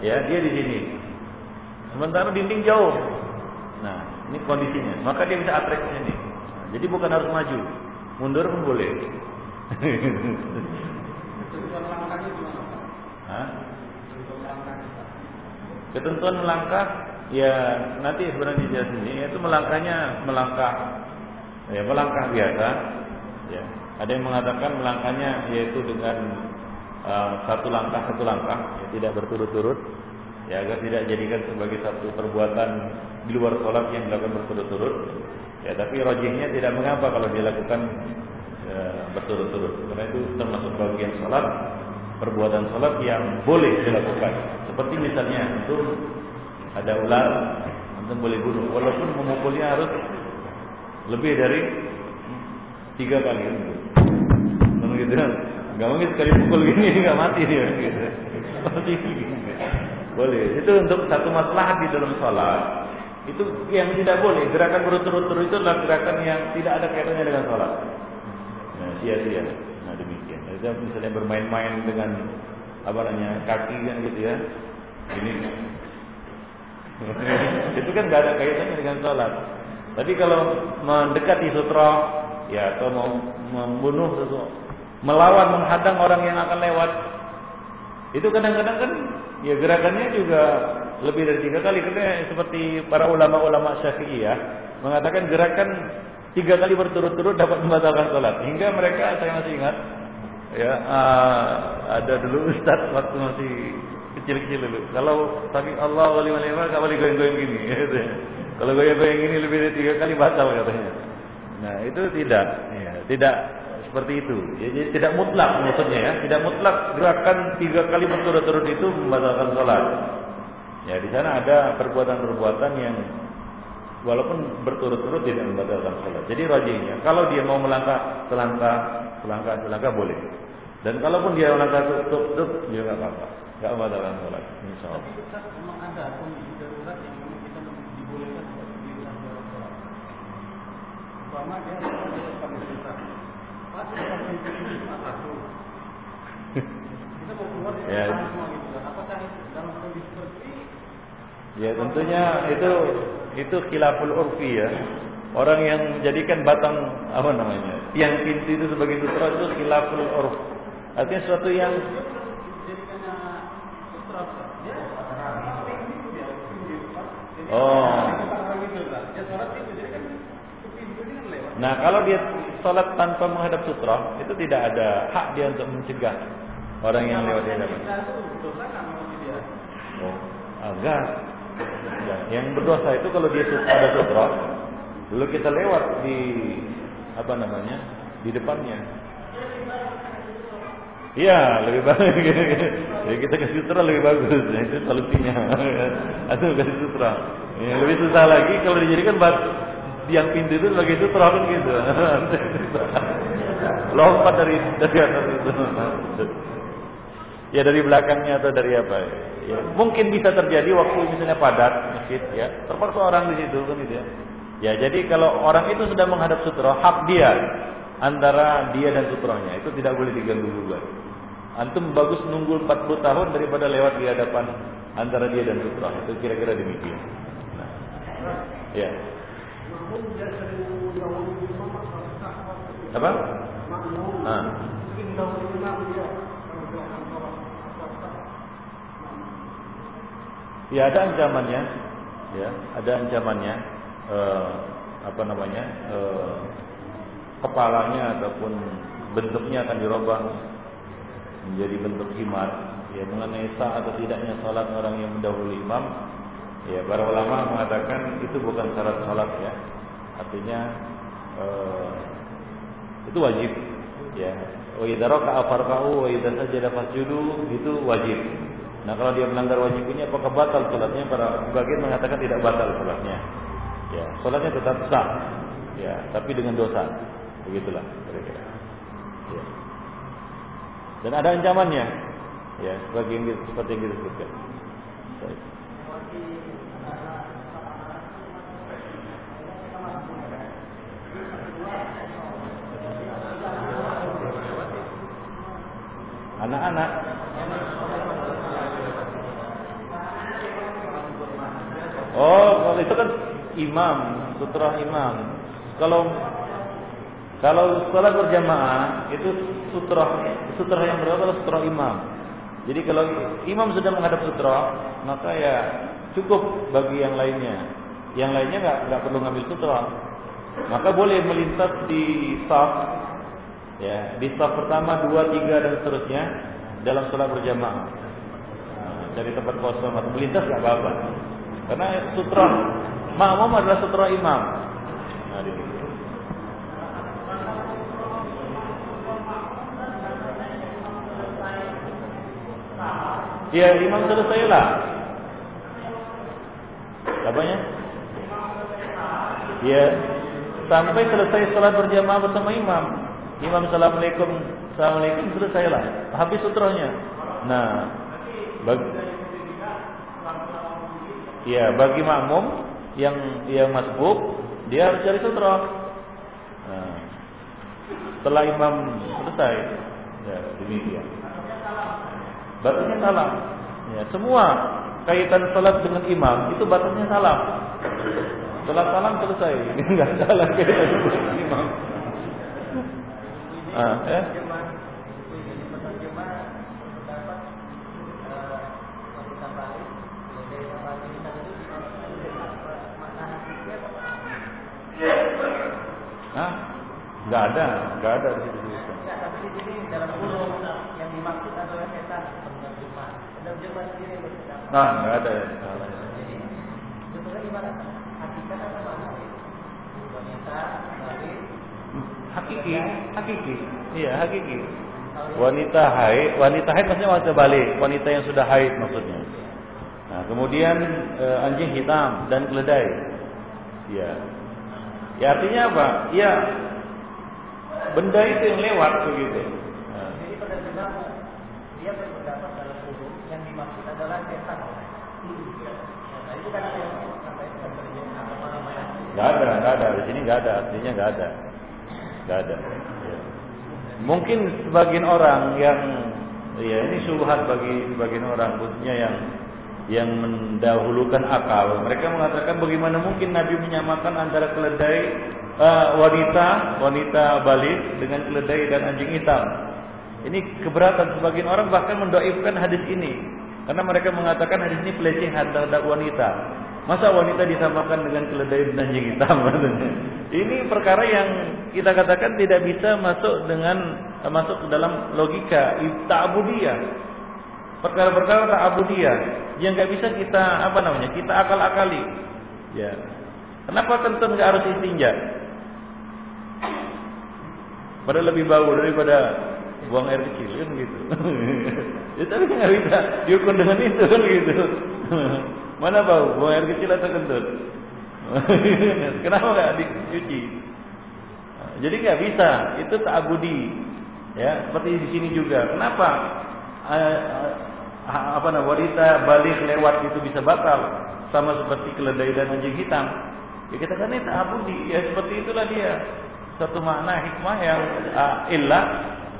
ya dia di sini, sementara dinding jauh, nah ini kondisinya, maka dia bisa atrek sini, nah, jadi bukan harus maju, mundur pun boleh. Hah? Ketentuan melangkah. Ya nanti sebenarnya di sini itu melangkahnya melangkah, ya melangkah biasa. Ya. Ada yang mengatakan melangkahnya yaitu dengan uh, satu langkah satu langkah, ya, tidak berturut-turut, ya agar tidak jadikan sebagai satu perbuatan di luar sholat yang dilakukan berturut-turut. Ya tapi rajihnya tidak mengapa kalau dilakukan uh, berturut-turut, karena itu termasuk bagian sholat, perbuatan sholat yang boleh dilakukan. Seperti misalnya itu. Ada ular, antum boleh bunuh, walaupun memukulnya harus lebih dari tiga kali. Gitu kan? Gak mungkin sekali pukul gini nggak mati dia. Gitu. Boleh. Itu untuk satu masalah di dalam sholat. Itu yang tidak boleh. Gerakan berturut-turut itu adalah gerakan yang tidak ada kaitannya dengan sholat. Nah, sia-sia. Nah demikian. Jadi misalnya bermain-main dengan apa namanya kaki kan gitu ya. Ini. Itu kan gak ada kaitannya dengan sholat. Tapi kalau mendekati sutroh, ya atau mau membunuh sesuatu, melawan, menghadang orang yang akan lewat, itu kadang-kadang kan ya gerakannya juga lebih dari tiga kali. Karena seperti para ulama-ulama Syafi'i ya mengatakan gerakan tiga kali berturut-turut dapat membatalkan sholat. Hingga mereka, saya masih ingat ya, uh, ada dulu ustaz waktu masih kecil-kecil dulu. Kalau tapi Allah wali wali wali gak boleh goyang-goyang gini. Gitu. Kalau goyang-goyang gini lebih dari tiga kali batal katanya. Nah itu tidak, ya, tidak seperti itu. Ya, jadi tidak mutlak maksudnya ya. Tidak mutlak gerakan tiga kali berturut-turut itu membatalkan sholat. Ya di sana ada perbuatan-perbuatan yang walaupun berturut-turut tidak membatalkan sholat. Jadi rajihnya kalau dia mau melangkah selangkah, selangkah, selangkah boleh. Dan kalaupun dia melangkah tutup-tutup juga nggak apa-apa. Gak membatalkan sholat, insya Allah. Tapi kita memang ada kondisi darurat yang memang kita dibolehkan untuk diulang sholat. Pertama dia ada pakai surat. Pas pakai surat satu, kita mau keluar dari semua gitu. Apakah dalam kondisi seperti? Ya tentunya itu itu khilaful urfi ya. Orang yang menjadikan batang apa namanya tiang pintu itu sebagai sutra itu khilaful urf. Artinya sesuatu yang oh. Nah kalau dia sholat tanpa menghadap sutroh, itu tidak ada hak dia untuk mencegah orang yang lewat di hadapannya. Oh, agak. Nah, yang berdosa itu kalau dia ada sutroh, lalu kita lewat di apa namanya di depannya. Iya lebih bagus. Ya, kita kasih sutra lebih bagus. Ya, itu solusinya. Atau kasih sutra. Ya, lebih susah lagi kalau dijadikan bat tiang pintu itu sebagai sutra kan gitu. Lompat dari dari atas itu. ya dari belakangnya atau dari apa ya. Mungkin bisa terjadi waktu misalnya padat masjid ya, terpaksa orang di situ kan gitu ya. Ya jadi kalau orang itu sedang menghadap sutroh, hak dia antara dia dan sutrohnya itu tidak boleh diganggu juga. Antum bagus nunggu empat puluh tahun daripada lewat di hadapan antara dia dan sutroh, itu kira-kira demikian. Nah, ya. Apa? Nah. Ya ada ancamannya, ya ada ancamannya, eh, apa namanya, eh, kepalanya ataupun bentuknya akan dirubah menjadi bentuk khimar. Ya mengenai sah atau tidaknya sholat orang yang mendahului imam, ya para ulama mengatakan itu bukan syarat sholat ya, artinya eh, itu wajib, ya. Wa idza raka'a farka'u wa idza sajada fasjudu itu wajib. Nah kalau dia melanggar wajib ini apakah batal sholatnya? Para bagian mengatakan tidak batal sholatnya. Ya, sholatnya tetap sah. Ya, tapi dengan dosa. Begitulah kira-kira. Ya. Dan ada ancamannya. Ya, seperti yang seperti yang kita sebutkan. Baik. Anak-anak oh, kalau itu kan imam, sutroh imam. Kalau kalau sholat berjamaah itu sutroh sutroh yang berapa? Kalau sutroh imam. Jadi kalau imam sudah menghadap sutroh, maka ya cukup bagi yang lainnya. Yang lainnya nggak nggak perlu ngambil sutroh. Maka boleh melintas di saf, ya di saf pertama, dua, tiga dan seterusnya dalam sholat berjamaah. Nah, dari tempat kosong atau melintas nggak apa-apa. Karena sutroh makmum adalah sutroh imam. Nah, di sini. Ya, imam selesai lah. Apanya? Ya, sampai selesai sholat berjamaah bersama imam. Imam assalamualaikum, assalamualaikum selesai lah. Habis sutrohnya. Nah, bagi ya, bagi makmum yang yang masbuk dia harus cari sutroh. Nah, setelah imam selesai, ya demikian. Batasnya salam. Ya, semua kaitan salat dengan imam itu batasnya salam. Setelah salam selesai, enggak salah kaitan dengan imam. Ah, ya. Hah? Enggak ada, enggak ada di situ. Enggak, tapi di sini dalam kurung yang dimaksud adalah setan penerjemah. Penerjemah sendiri berkata. Nah, enggak ada. Jadi, sebetulnya gimana? Hakikat apa makna? Wanita, haid. Hakiki, hakiki. Iya, hakiki. Wanita haid, wanita haid maksudnya wanita balik, wanita yang sudah haid maksudnya. Nah, kemudian anjing hitam dan keledai. Iya. Ya artinya apa? Ya benda itu yang lewat begitu. Nah. Jadi pada zaman dia berpendapat dalam hukum yang dimaksud adalah setan. Nah itu kan yang sampai terjadi apa namanya? Gak ada, gak ada di sini gak ada, artinya gak ada, gak ada. Ya. Mungkin sebagian orang yang, ya ini syubhat bagi sebagian orang, khususnya yang yang mendahulukan akal. Mereka mengatakan bagaimana mungkin Nabi menyamakan antara keledai uh, wanita wanita balik dengan keledai dan anjing hitam. Ini keberatan sebagian orang, bahkan mendoifkan hadis ini karena mereka mengatakan hadis ini pelecehan terhadap wanita. Masa wanita disamakan dengan keledai dan anjing hitam? Ini perkara yang kita katakan tidak bisa masuk dengan masuk ke dalam logika ta'budiyah. Perkara-perkara ta'abudiyah yang nggak bisa kita apa namanya kita akal-akali. Ya. Kenapa tentu nggak harus istinja? Padahal lebih bau daripada buang air kecil kan gitu. Ya, tapi nggak bisa diukur dengan itu kan gitu. Mana bau buang air kecil atau kentut? Kenapa nggak dicuci? Jadi nggak bisa, itu ta'abudi. Ya seperti di sini juga. Kenapa? apa namanya wanita balik lewat itu bisa batal, sama seperti keledai dan anjing hitam. Ya kita kan itu abudi, ya seperti itulah dia. Satu makna hikmah yang uh, ilah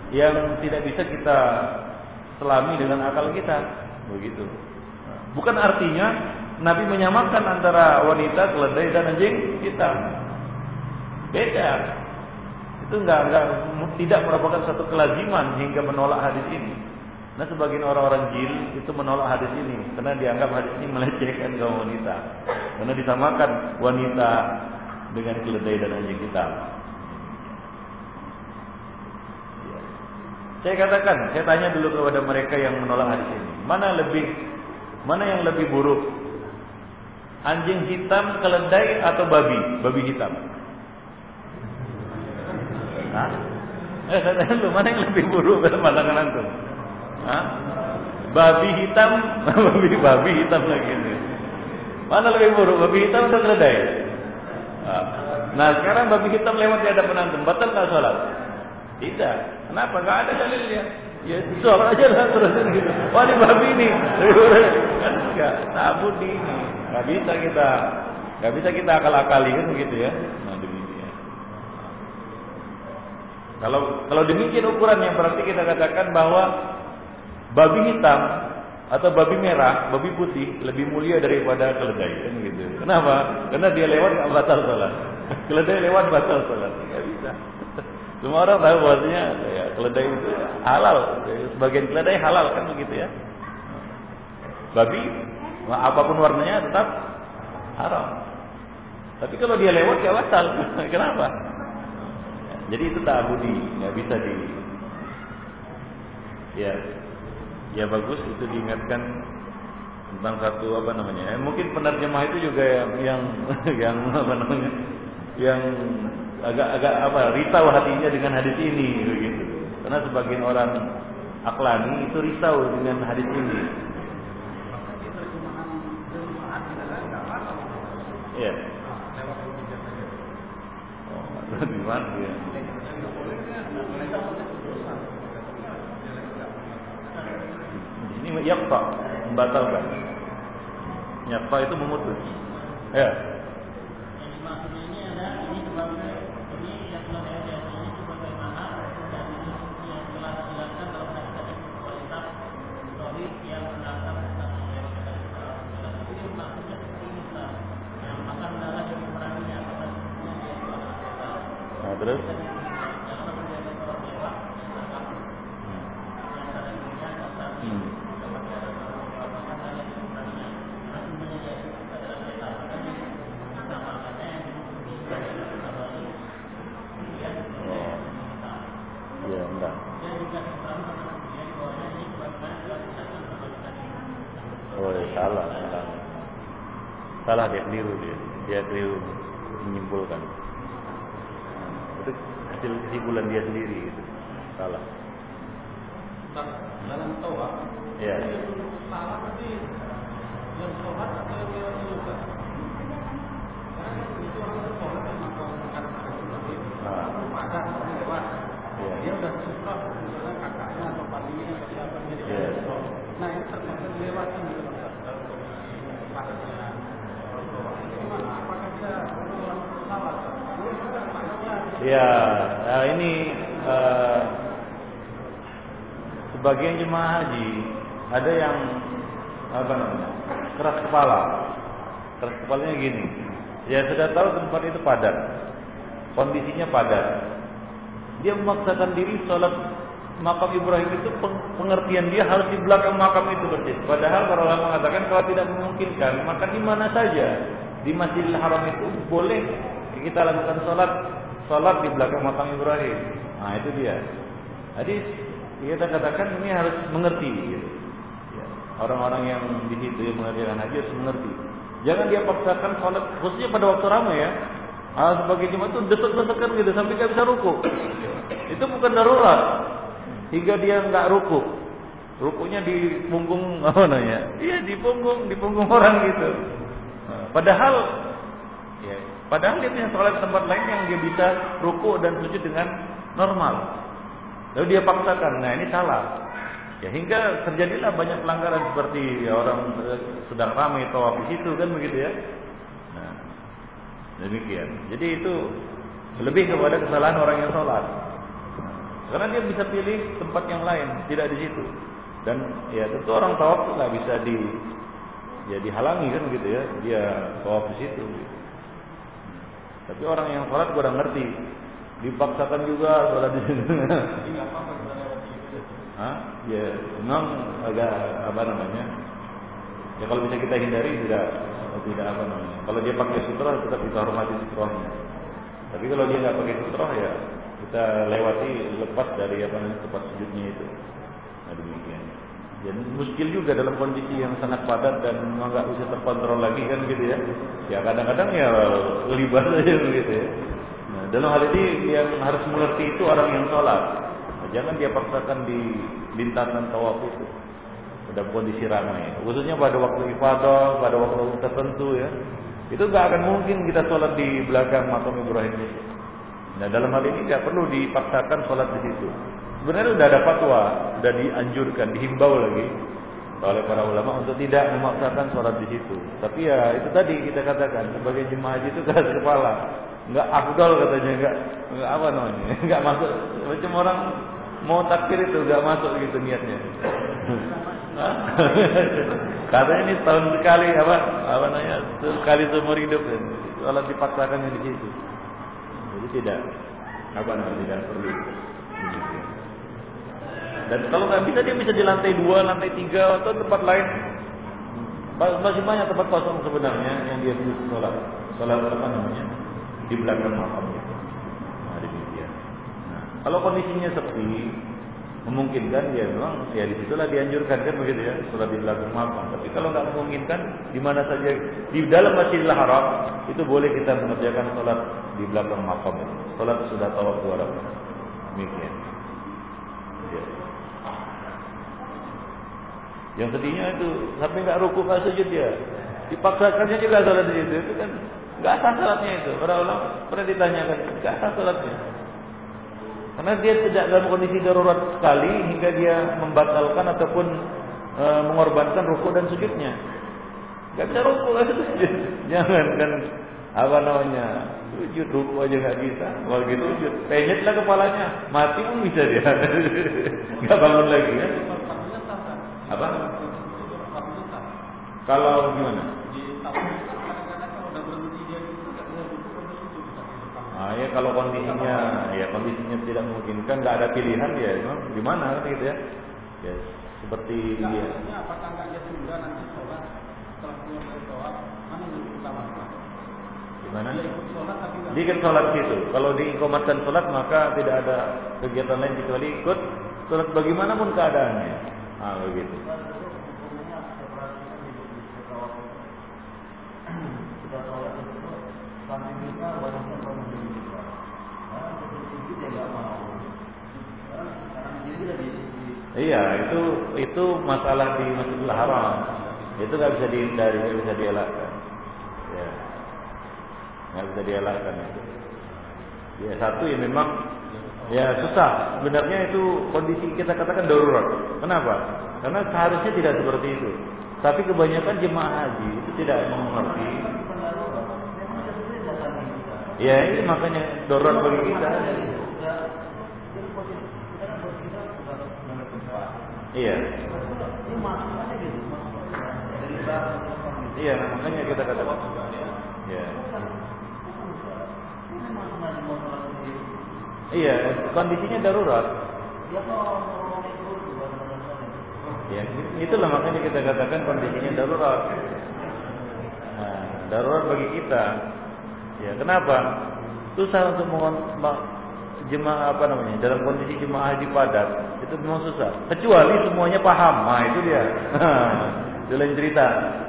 yang tidak bisa kita selami dengan akal kita, begitu. Bukan artinya Nabi menyamakan antara wanita, keledai dan anjing hitam. Beda. Itu enggak, enggak tidak merupakan satu kelaziman hingga menolak hadis ini. Nah, sebagian orang-orang jil itu menolak hadis ini karena dianggap hadis ini melecehkan kaum wanita. Karena disamakan wanita dengan keledai dan anjing hitam. Saya katakan, saya tanya dulu kepada mereka yang menolak hadis ini, mana lebih, mana yang lebih buruk, anjing hitam, keledai atau babi, babi hitam? Hah? Eh, katakan dulu, mana yang lebih buruk dalam pandangan antum? Hah? Babi hitam, babi babi hitam lagi ini. Mana lebih buruk, babi hitam atau keledai? Nah, sekarang babi hitam lewat di hadapan antum, batal nggak sholat? Tidak. Kenapa? Enggak ada dalilnya. Ya soal aja lah terusin gitu. Wah, ini babi ini. Enggak, tabu di ini. Enggak bisa kita, enggak bisa kita akal-akali kan gitu ya. Nah, demikian. Kalau kalau demikian ukurannya berarti kita katakan bahwa babi hitam atau babi merah, babi putih lebih mulia daripada keledai kan gitu. Kenapa? Karena dia lewat enggak batal salat. Keledai lewat batal salat. Enggak bisa. Semua orang tahu bahwasanya ya, keledai itu halal, sebagian keledai halal kan begitu ya. Babi, apapun warnanya tetap haram. Tapi kalau dia lewat ya batal. Kenapa? Jadi itu ta'abudi, nggak bisa di. Ya, ya bagus itu diingatkan tentang satu apa namanya. Eh, mungkin penerjemah itu juga yang yang, yang apa namanya, yang agak-agak apa risau hatinya dengan hadis ini begitu. Karena sebagian orang aklani itu risau dengan hadis ini. Iya. Oh, gimana ya? Ini yaqta, membatalkan. Yaqta itu memutus. Ya. Terus hmm. Oh. Ya, enggak. Oh, ya, salah, salah. Salah dia keliru dia. Dia keliru menyimpulkan. Itu hasil kesimpulan dia sendiri gitu. Salah. Dalam taubat. Ya. Salah tadi yang taubat atau yang lupa. Karena itu orang itu taubat sama orang kata orang lewat. Dia sudah suka misalnya kakaknya atau pamannya atau siapa jadi. Nah, itu termasuk lewat ini dalam taubat. Ya, nah ini uh, sebagian jemaah haji ada yang apa namanya keras kepala, keras kepalanya gini. Ya sudah tahu tempat itu padat, kondisinya padat. Dia memaksakan diri sholat makam Ibrahim itu pengertian dia harus di belakang makam itu persis. Padahal para ulama mengatakan kalau tidak memungkinkan maka di mana saja di Masjidil Haram itu boleh kita lakukan sholat. Sholat di belakang makam Ibrahim. Nah itu dia. Jadi kita katakan ini harus mengerti. Gitu. Ya. Orang-orang yang di situ yang mengerjakan haji harus mengerti. Jangan dia paksakan sholat khususnya pada waktu ramai ya. Ah, sebagai jemaah itu desek-desekan gitu sampai nggak bisa rukuk. Itu bukan darurat. Hingga dia nggak rukuk. Rukuknya di punggung apa namanya? Iya di punggung, di punggung orang gitu. Nah, padahal. Ya, padahal dia punya sholat tempat lain yang dia bisa ruku dan sujud dengan normal. Lalu dia paksakan, nah ini salah. Ya, hingga terjadilah banyak pelanggaran seperti ya, orang sedang ramai tawaf di situ kan begitu ya. Nah, demikian. Jadi itu lebih kepada kesalahan orang yang sholat. Nah, karena dia bisa pilih tempat yang lain, tidak di situ. Dan ya tentu orang tawaf nggak bisa di ya dihalangi kan begitu ya. Dia tawaf di situ. Gitu. Tapi orang yang sholat kurang ngerti, dipaksakan juga sholat di situ. Hah? Ya, memang agak apa namanya? Ya kalau bisa kita hindari tidak tidak apa namanya. Kalau dia pakai sutroh tetap kita hormati sutrohnya. Tapi kalau dia nggak pakai sutroh ya kita lewati lepas dari apa namanya tempat sujudnya itu. Nah demikian. Dan muskil juga dalam kondisi yang sangat padat dan nggak bisa terkontrol lagi kan gitu ya. Ya kadang-kadang ya libat aja gitu ya. Nah dalam hal ini yang harus mengerti itu orang yang sholat. Jangan dia paksakan di lintasan tawaf itu pada kondisi ramai, khususnya pada waktu ifadah, pada waktu tertentu ya. Itu nggak akan mungkin kita sholat di belakang makam Ibrahim itu. Nah dalam hal ini tidak perlu dipaksakan sholat di situ. Sebenarnya sudah ada fatwa, sudah dianjurkan, dihimbau lagi oleh para ulama untuk tidak memaksakan sholat di situ. Tapi ya itu tadi kita katakan sebagai jemaah haji itu keras kepala, nggak afdal katanya, nggak nggak apa namanya, nggak masuk macam orang mau takbir itu nggak masuk gitu niatnya. Katanya ini setahun sekali apa apa nanya sekali seumur hidup kan, kalau dipaksakan di situ, jadi tidak apa namanya tidak perlu. Dan kalau nggak bisa dia bisa di lantai dua, lantai tiga atau tempat lain. Masih banyak tempat kosong sebenarnya yang dia bisa sholat, sholat apa namanya di belakang makam itu. Nah demikian. Nah, kalau kondisinya sepi memungkinkan ya memang ya disitulah dianjurkan kan begitu ya sholat di belakang makam. Tapi kalau nggak memungkinkan di mana saja di dalam Masjidil Haram itu boleh kita mengerjakan sholat di belakang makam itu. Sholat sudah tawaf dua rakaat. Demikian. Ya. Yang sedihnya itu sampai nggak ruku nggak sujud dia dipaksakannya juga sholat di situ itu kan nggak sah salatnya itu. Para ulama pernah ditanyakan nggak sah salatnya karena dia tidak dalam kondisi darurat sekali hingga dia membatalkan ataupun e, mengorbankan rukuk dan sujudnya. Nggak bisa rukuk nggak bisa sujud, jangan kan apa namanya sujud rukuk aja nggak bisa. Kalau gitu sujud penyetlah kepalanya mati pun bisa dia nggak bangun lagi ya. Apa kalau gimana? Nah, ya kalau kondisinya ya kondisinya tidak memungkinkan, nggak ada pilihan ya, gimana gitu ya? Ya seperti dia. Ya. Apakah nggak dia tunda nanti sholat setelah keluar dari sholat, mana yang utama? Gimana? Dia ikut sholat gitu. Kalau diikomatkan sholat maka tidak ada kegiatan lain kecuali ikut sholat bagaimanapun keadaannya. Ah begitu. Iya, itu itu masalah di Masjidil Haram. Itu nggak bisa dihindari, nggak bisa dielakkan. Ya, nggak bisa dielakkan itu. Ya satu ya memang ya susah. Sebenarnya itu kondisi kita katakan darurat. Kenapa? Karena seharusnya tidak seperti itu. Tapi kebanyakan jemaah haji itu tidak mengerti. Ya ini makanya darurat bagi kita. Iya. Iya, makanya kita katakan. Iya. Iya, kondisinya darurat. Ya, itulah makanya kita katakan kondisinya darurat. Nah, darurat bagi kita. Ya, kenapa? Susah untuk jemaah apa namanya dalam kondisi jemaah haji padat itu memang susah kecuali semuanya paham. Nah itu dia jalan cerita.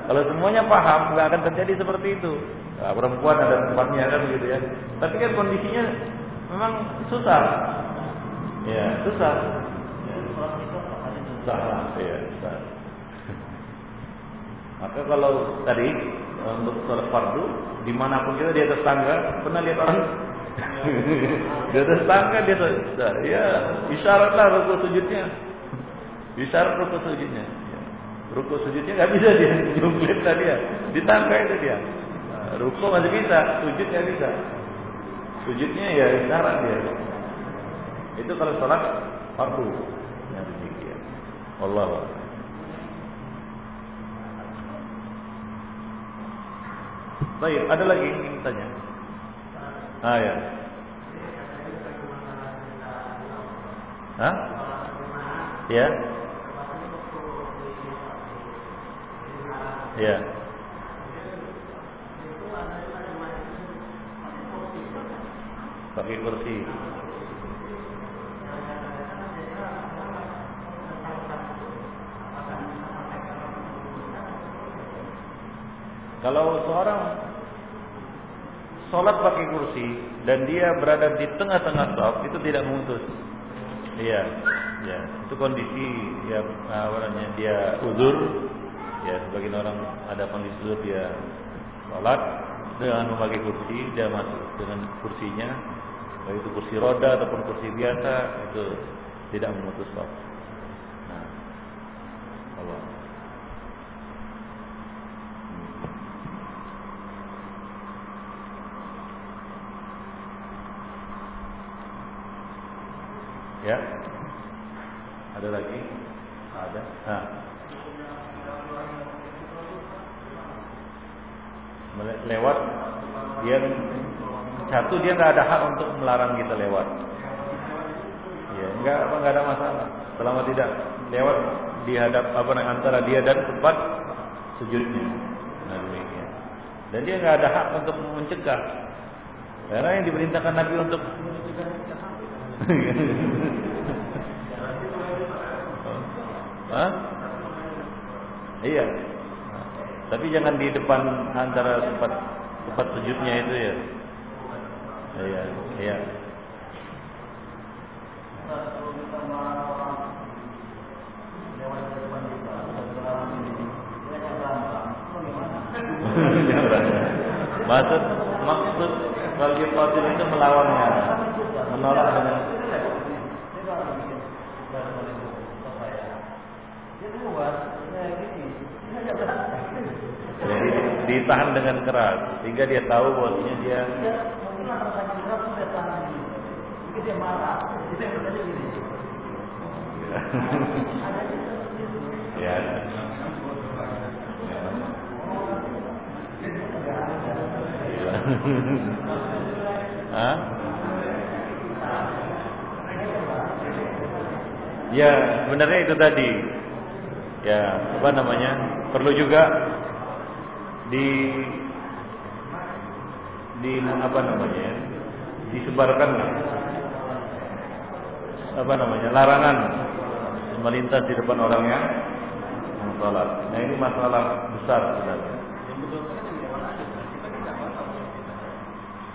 Kalau semuanya paham nggak akan terjadi seperti itu. Nah, perempuan ada tempatnya kan gitu ya, tapi kan kondisinya memang susah ya susah susah ya susah. Maka kalau tadi untuk sholat fardu dimanapun kita di atas tangga pernah lihat orang dia tersangka dia ya isyaratlah rukuk sujudnya Disarap rukuk sujudnya. Rukuk sujudnya nggak bisa dia nyungkit tadi ya, ditangkai itu dia. Nah, rukuk masih bisa, sujud nggak bisa. Sujudnya ya disarap dia. Itu kalau sholat fardu. Nah demikian. Wallahu a'lam. Baik, ada lagi yang ingin tanya? Ah ya. Hah? Ya. Ya. Pakai kursi. Kalau seorang sholat pakai kursi dan dia berada di tengah-tengah shaf, itu tidak memutus. Iya, ya, itu kondisi ya awalnya dia uzur, ya sebagian orang ada kondisi uzur dia sholat dengan memakai kursi, dia masuk dengan kursinya, baik itu kursi roda ataupun kursi biasa, itu tidak memutus shaf. Nah, Allah. Ya, ada lagi, ada. Nah, lewat, dia satu dia nggak ada hak untuk melarang kita lewat. Ya, nggak apa nggak ada masalah. Selama tidak lewat di hadap apa antara dia dan tempat sujudnya, nah demikian. Dan dia nggak ada hak untuk mencegah. Karena yang diperintahkan Nabi untuk Hah? Iya. Tapi jangan di depan antara tempat tempat sujudnya itu ya. Iya, iya. Maksud maksud bagi fasil itu melawannya, menolak dengan jadi ditahan dengan keras sehingga dia tahu bahwasanya dia ya. Hah? Ya, sebenarnya itu tadi. Ya, apa namanya? Perlu juga di di apa namanya? Ya? Disebarkan apa namanya? Larangan melintas di depan orang yang salat. Nah, ini masalah besar sebenarnya.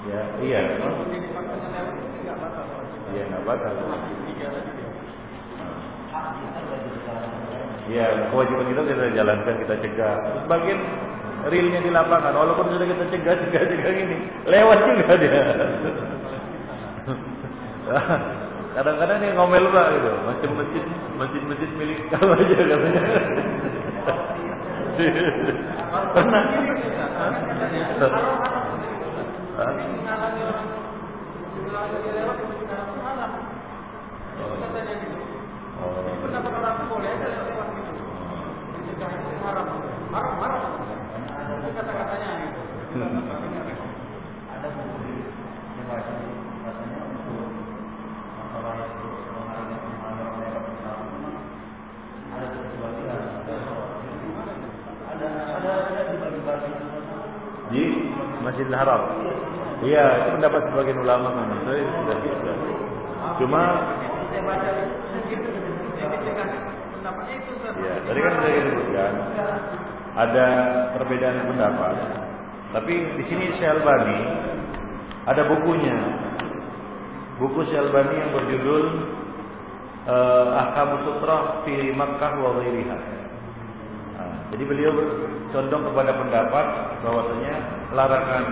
Ya, iya. Iya, nggak batal. Ya, kewajiban kita kita jalankan, kita cegah. Sebagian realnya di lapangan, walaupun sudah kita cegah, cegah, cegah ini, lewat juga dia. Kadang-kadang dia ngomel pak gitu, macam masjid, masjid-masjid milik kamu aja katanya. Pernah? Di Masjidil Haram. Iya, itu pendapat sebagian ulama kan. Saya sudah bisa. Cuma saya baca pendapatnya itu. Iya, tadi kan sudah disebutkan ada perbedaan pendapat. Tapi di sini Syekh Al-Albani ada bukunya. Buku Syekh Al-Albani yang berjudul eh, Ahkam Sutroh fi Mekah wa Ghairiha. Nah, jadi beliau condong kepada pendapat bahwasanya larangan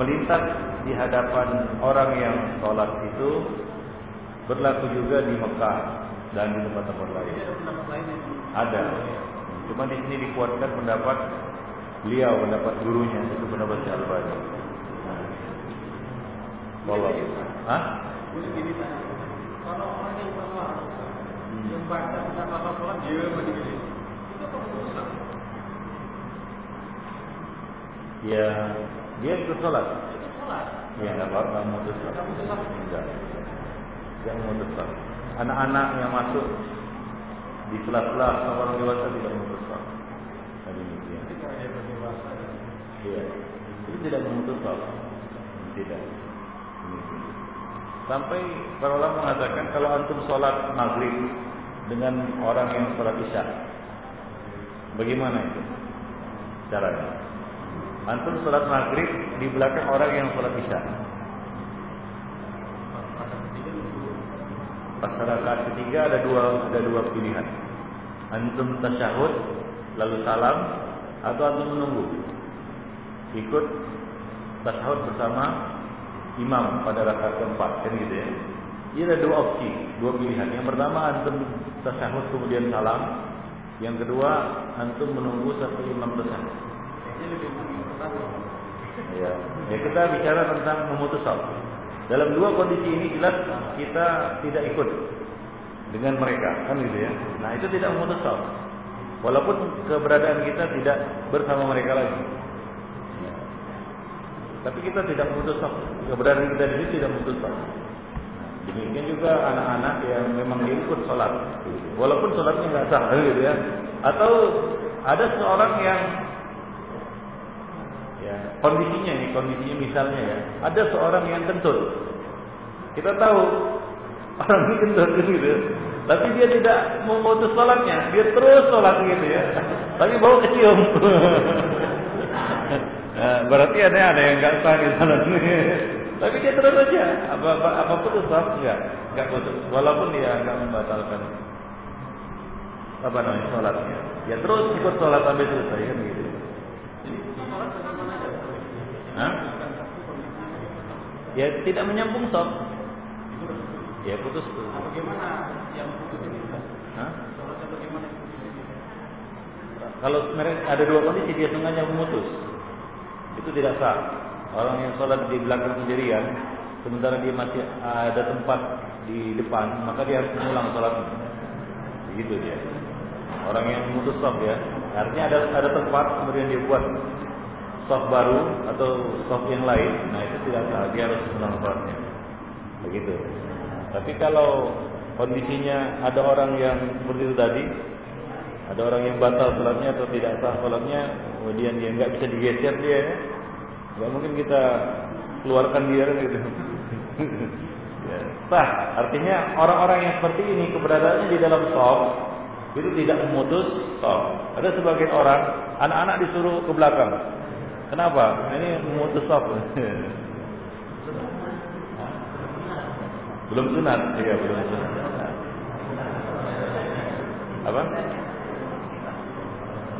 melintas di hadapan orang yang sholat itu berlaku juga di Mekah. dan di tempat-tempat lain. Ada. Cuma di sini dikuatkan pendapat beliau, pendapat gurunya, itu pendapat Al-Albani. Wallah. Hah? Kalau orang yang salah, yang baca kita salah salah dia begini. Itu pengurusan. Ya, dia ikut sholat. Ya, nggak apa-apa, nggak mutus sholat. Enggak. Dia mutus sholat. Anak-anak yang masuk di sela-sela sama orang dewasa tidak memutus sholat. Tadi itu. Iya. Itu tidak memutus sholat. Tidak. Sampai para ulama mengatakan kalau antum sholat maghrib dengan orang yang sholat isya, bagaimana itu caranya? Antum sholat maghrib di belakang orang yang sholat isya, pas rakaat ketiga ada dua ada dua pilihan. Antum tasyahud lalu salam, atau antum menunggu ikut tasyahud bersama imam pada rakaat keempat, kan gitu ya. Ini ada dua opsi, dua pilihan. Yang pertama antum tasyahud kemudian salam. Yang kedua antum menunggu sampai imam tasyahud. Ya, ya kita bicara tentang memutus salat. Dalam dua kondisi ini jelas kita tidak ikut dengan mereka, kan gitu ya. Nah itu tidak memutus salat. Walaupun keberadaan kita tidak bersama mereka lagi. Tapi kita tidak memutus salat. Keberadaan kita di sini tidak memutus salat. Demikian juga anak-anak yang memang ikut sholat, walaupun sholatnya nggak sah, gitu ya. Atau ada seorang yang, ya kondisinya nih, kondisinya misalnya ya, ada seorang yang kentut. Kita tahu orang ini kentut gitu, tapi dia tidak memutus sholatnya, dia terus sholat gitu ya. Tapi bau kecium. Nah, berarti ada ada yang nggak sah di sana nih. Tapi dia terus aja. Apa apa apa putus sah enggak? Enggak putus. Walaupun dia enggak membatalkan apa namanya salatnya. Ya terus ikut salat sampai selesai kan gitu. Hah? Ya tidak menyambung sob. Ya putus tuh. Bagaimana yang putus ini? Hah? Salatnya bagaimana? Kalau mereka ada dua kondisi dia sengaja memutus. Itu tidak sah. Orang yang sholat di belakang sendirian, sementara dia masih ada tempat di depan, maka dia harus mengulang sholatnya. Begitu dia. Orang yang memutus shaf ya, artinya ada ada tempat kemudian dia buat shaf baru atau shaf yang lain. Nah itu tidak sah. Dia harus mengulang sholatnya. Begitu. Tapi kalau kondisinya ada orang yang seperti itu tadi, ada orang yang batal sholatnya atau tidak sah sholatnya, kemudian dia nggak bisa digeser dia, ya. Nggak mungkin kita keluarkan dia gitu. Ya. Sah, artinya orang-orang yang seperti ini keberadaannya di dalam shaf itu tidak memutus shaf. Ada sebagian orang, anak-anak disuruh ke belakang. Kenapa? Ini memutus shaf. Belum sunat, iya belum sunat. Apa?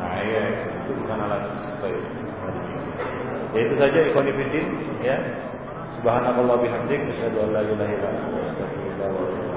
Nah iya, itu bukan alat baik. Ya itu saja ikonifidin ya. Subhanallah bihamdik, asyhadu an la ilaha illallah wa asyhadu anna muhammadan rasulullah.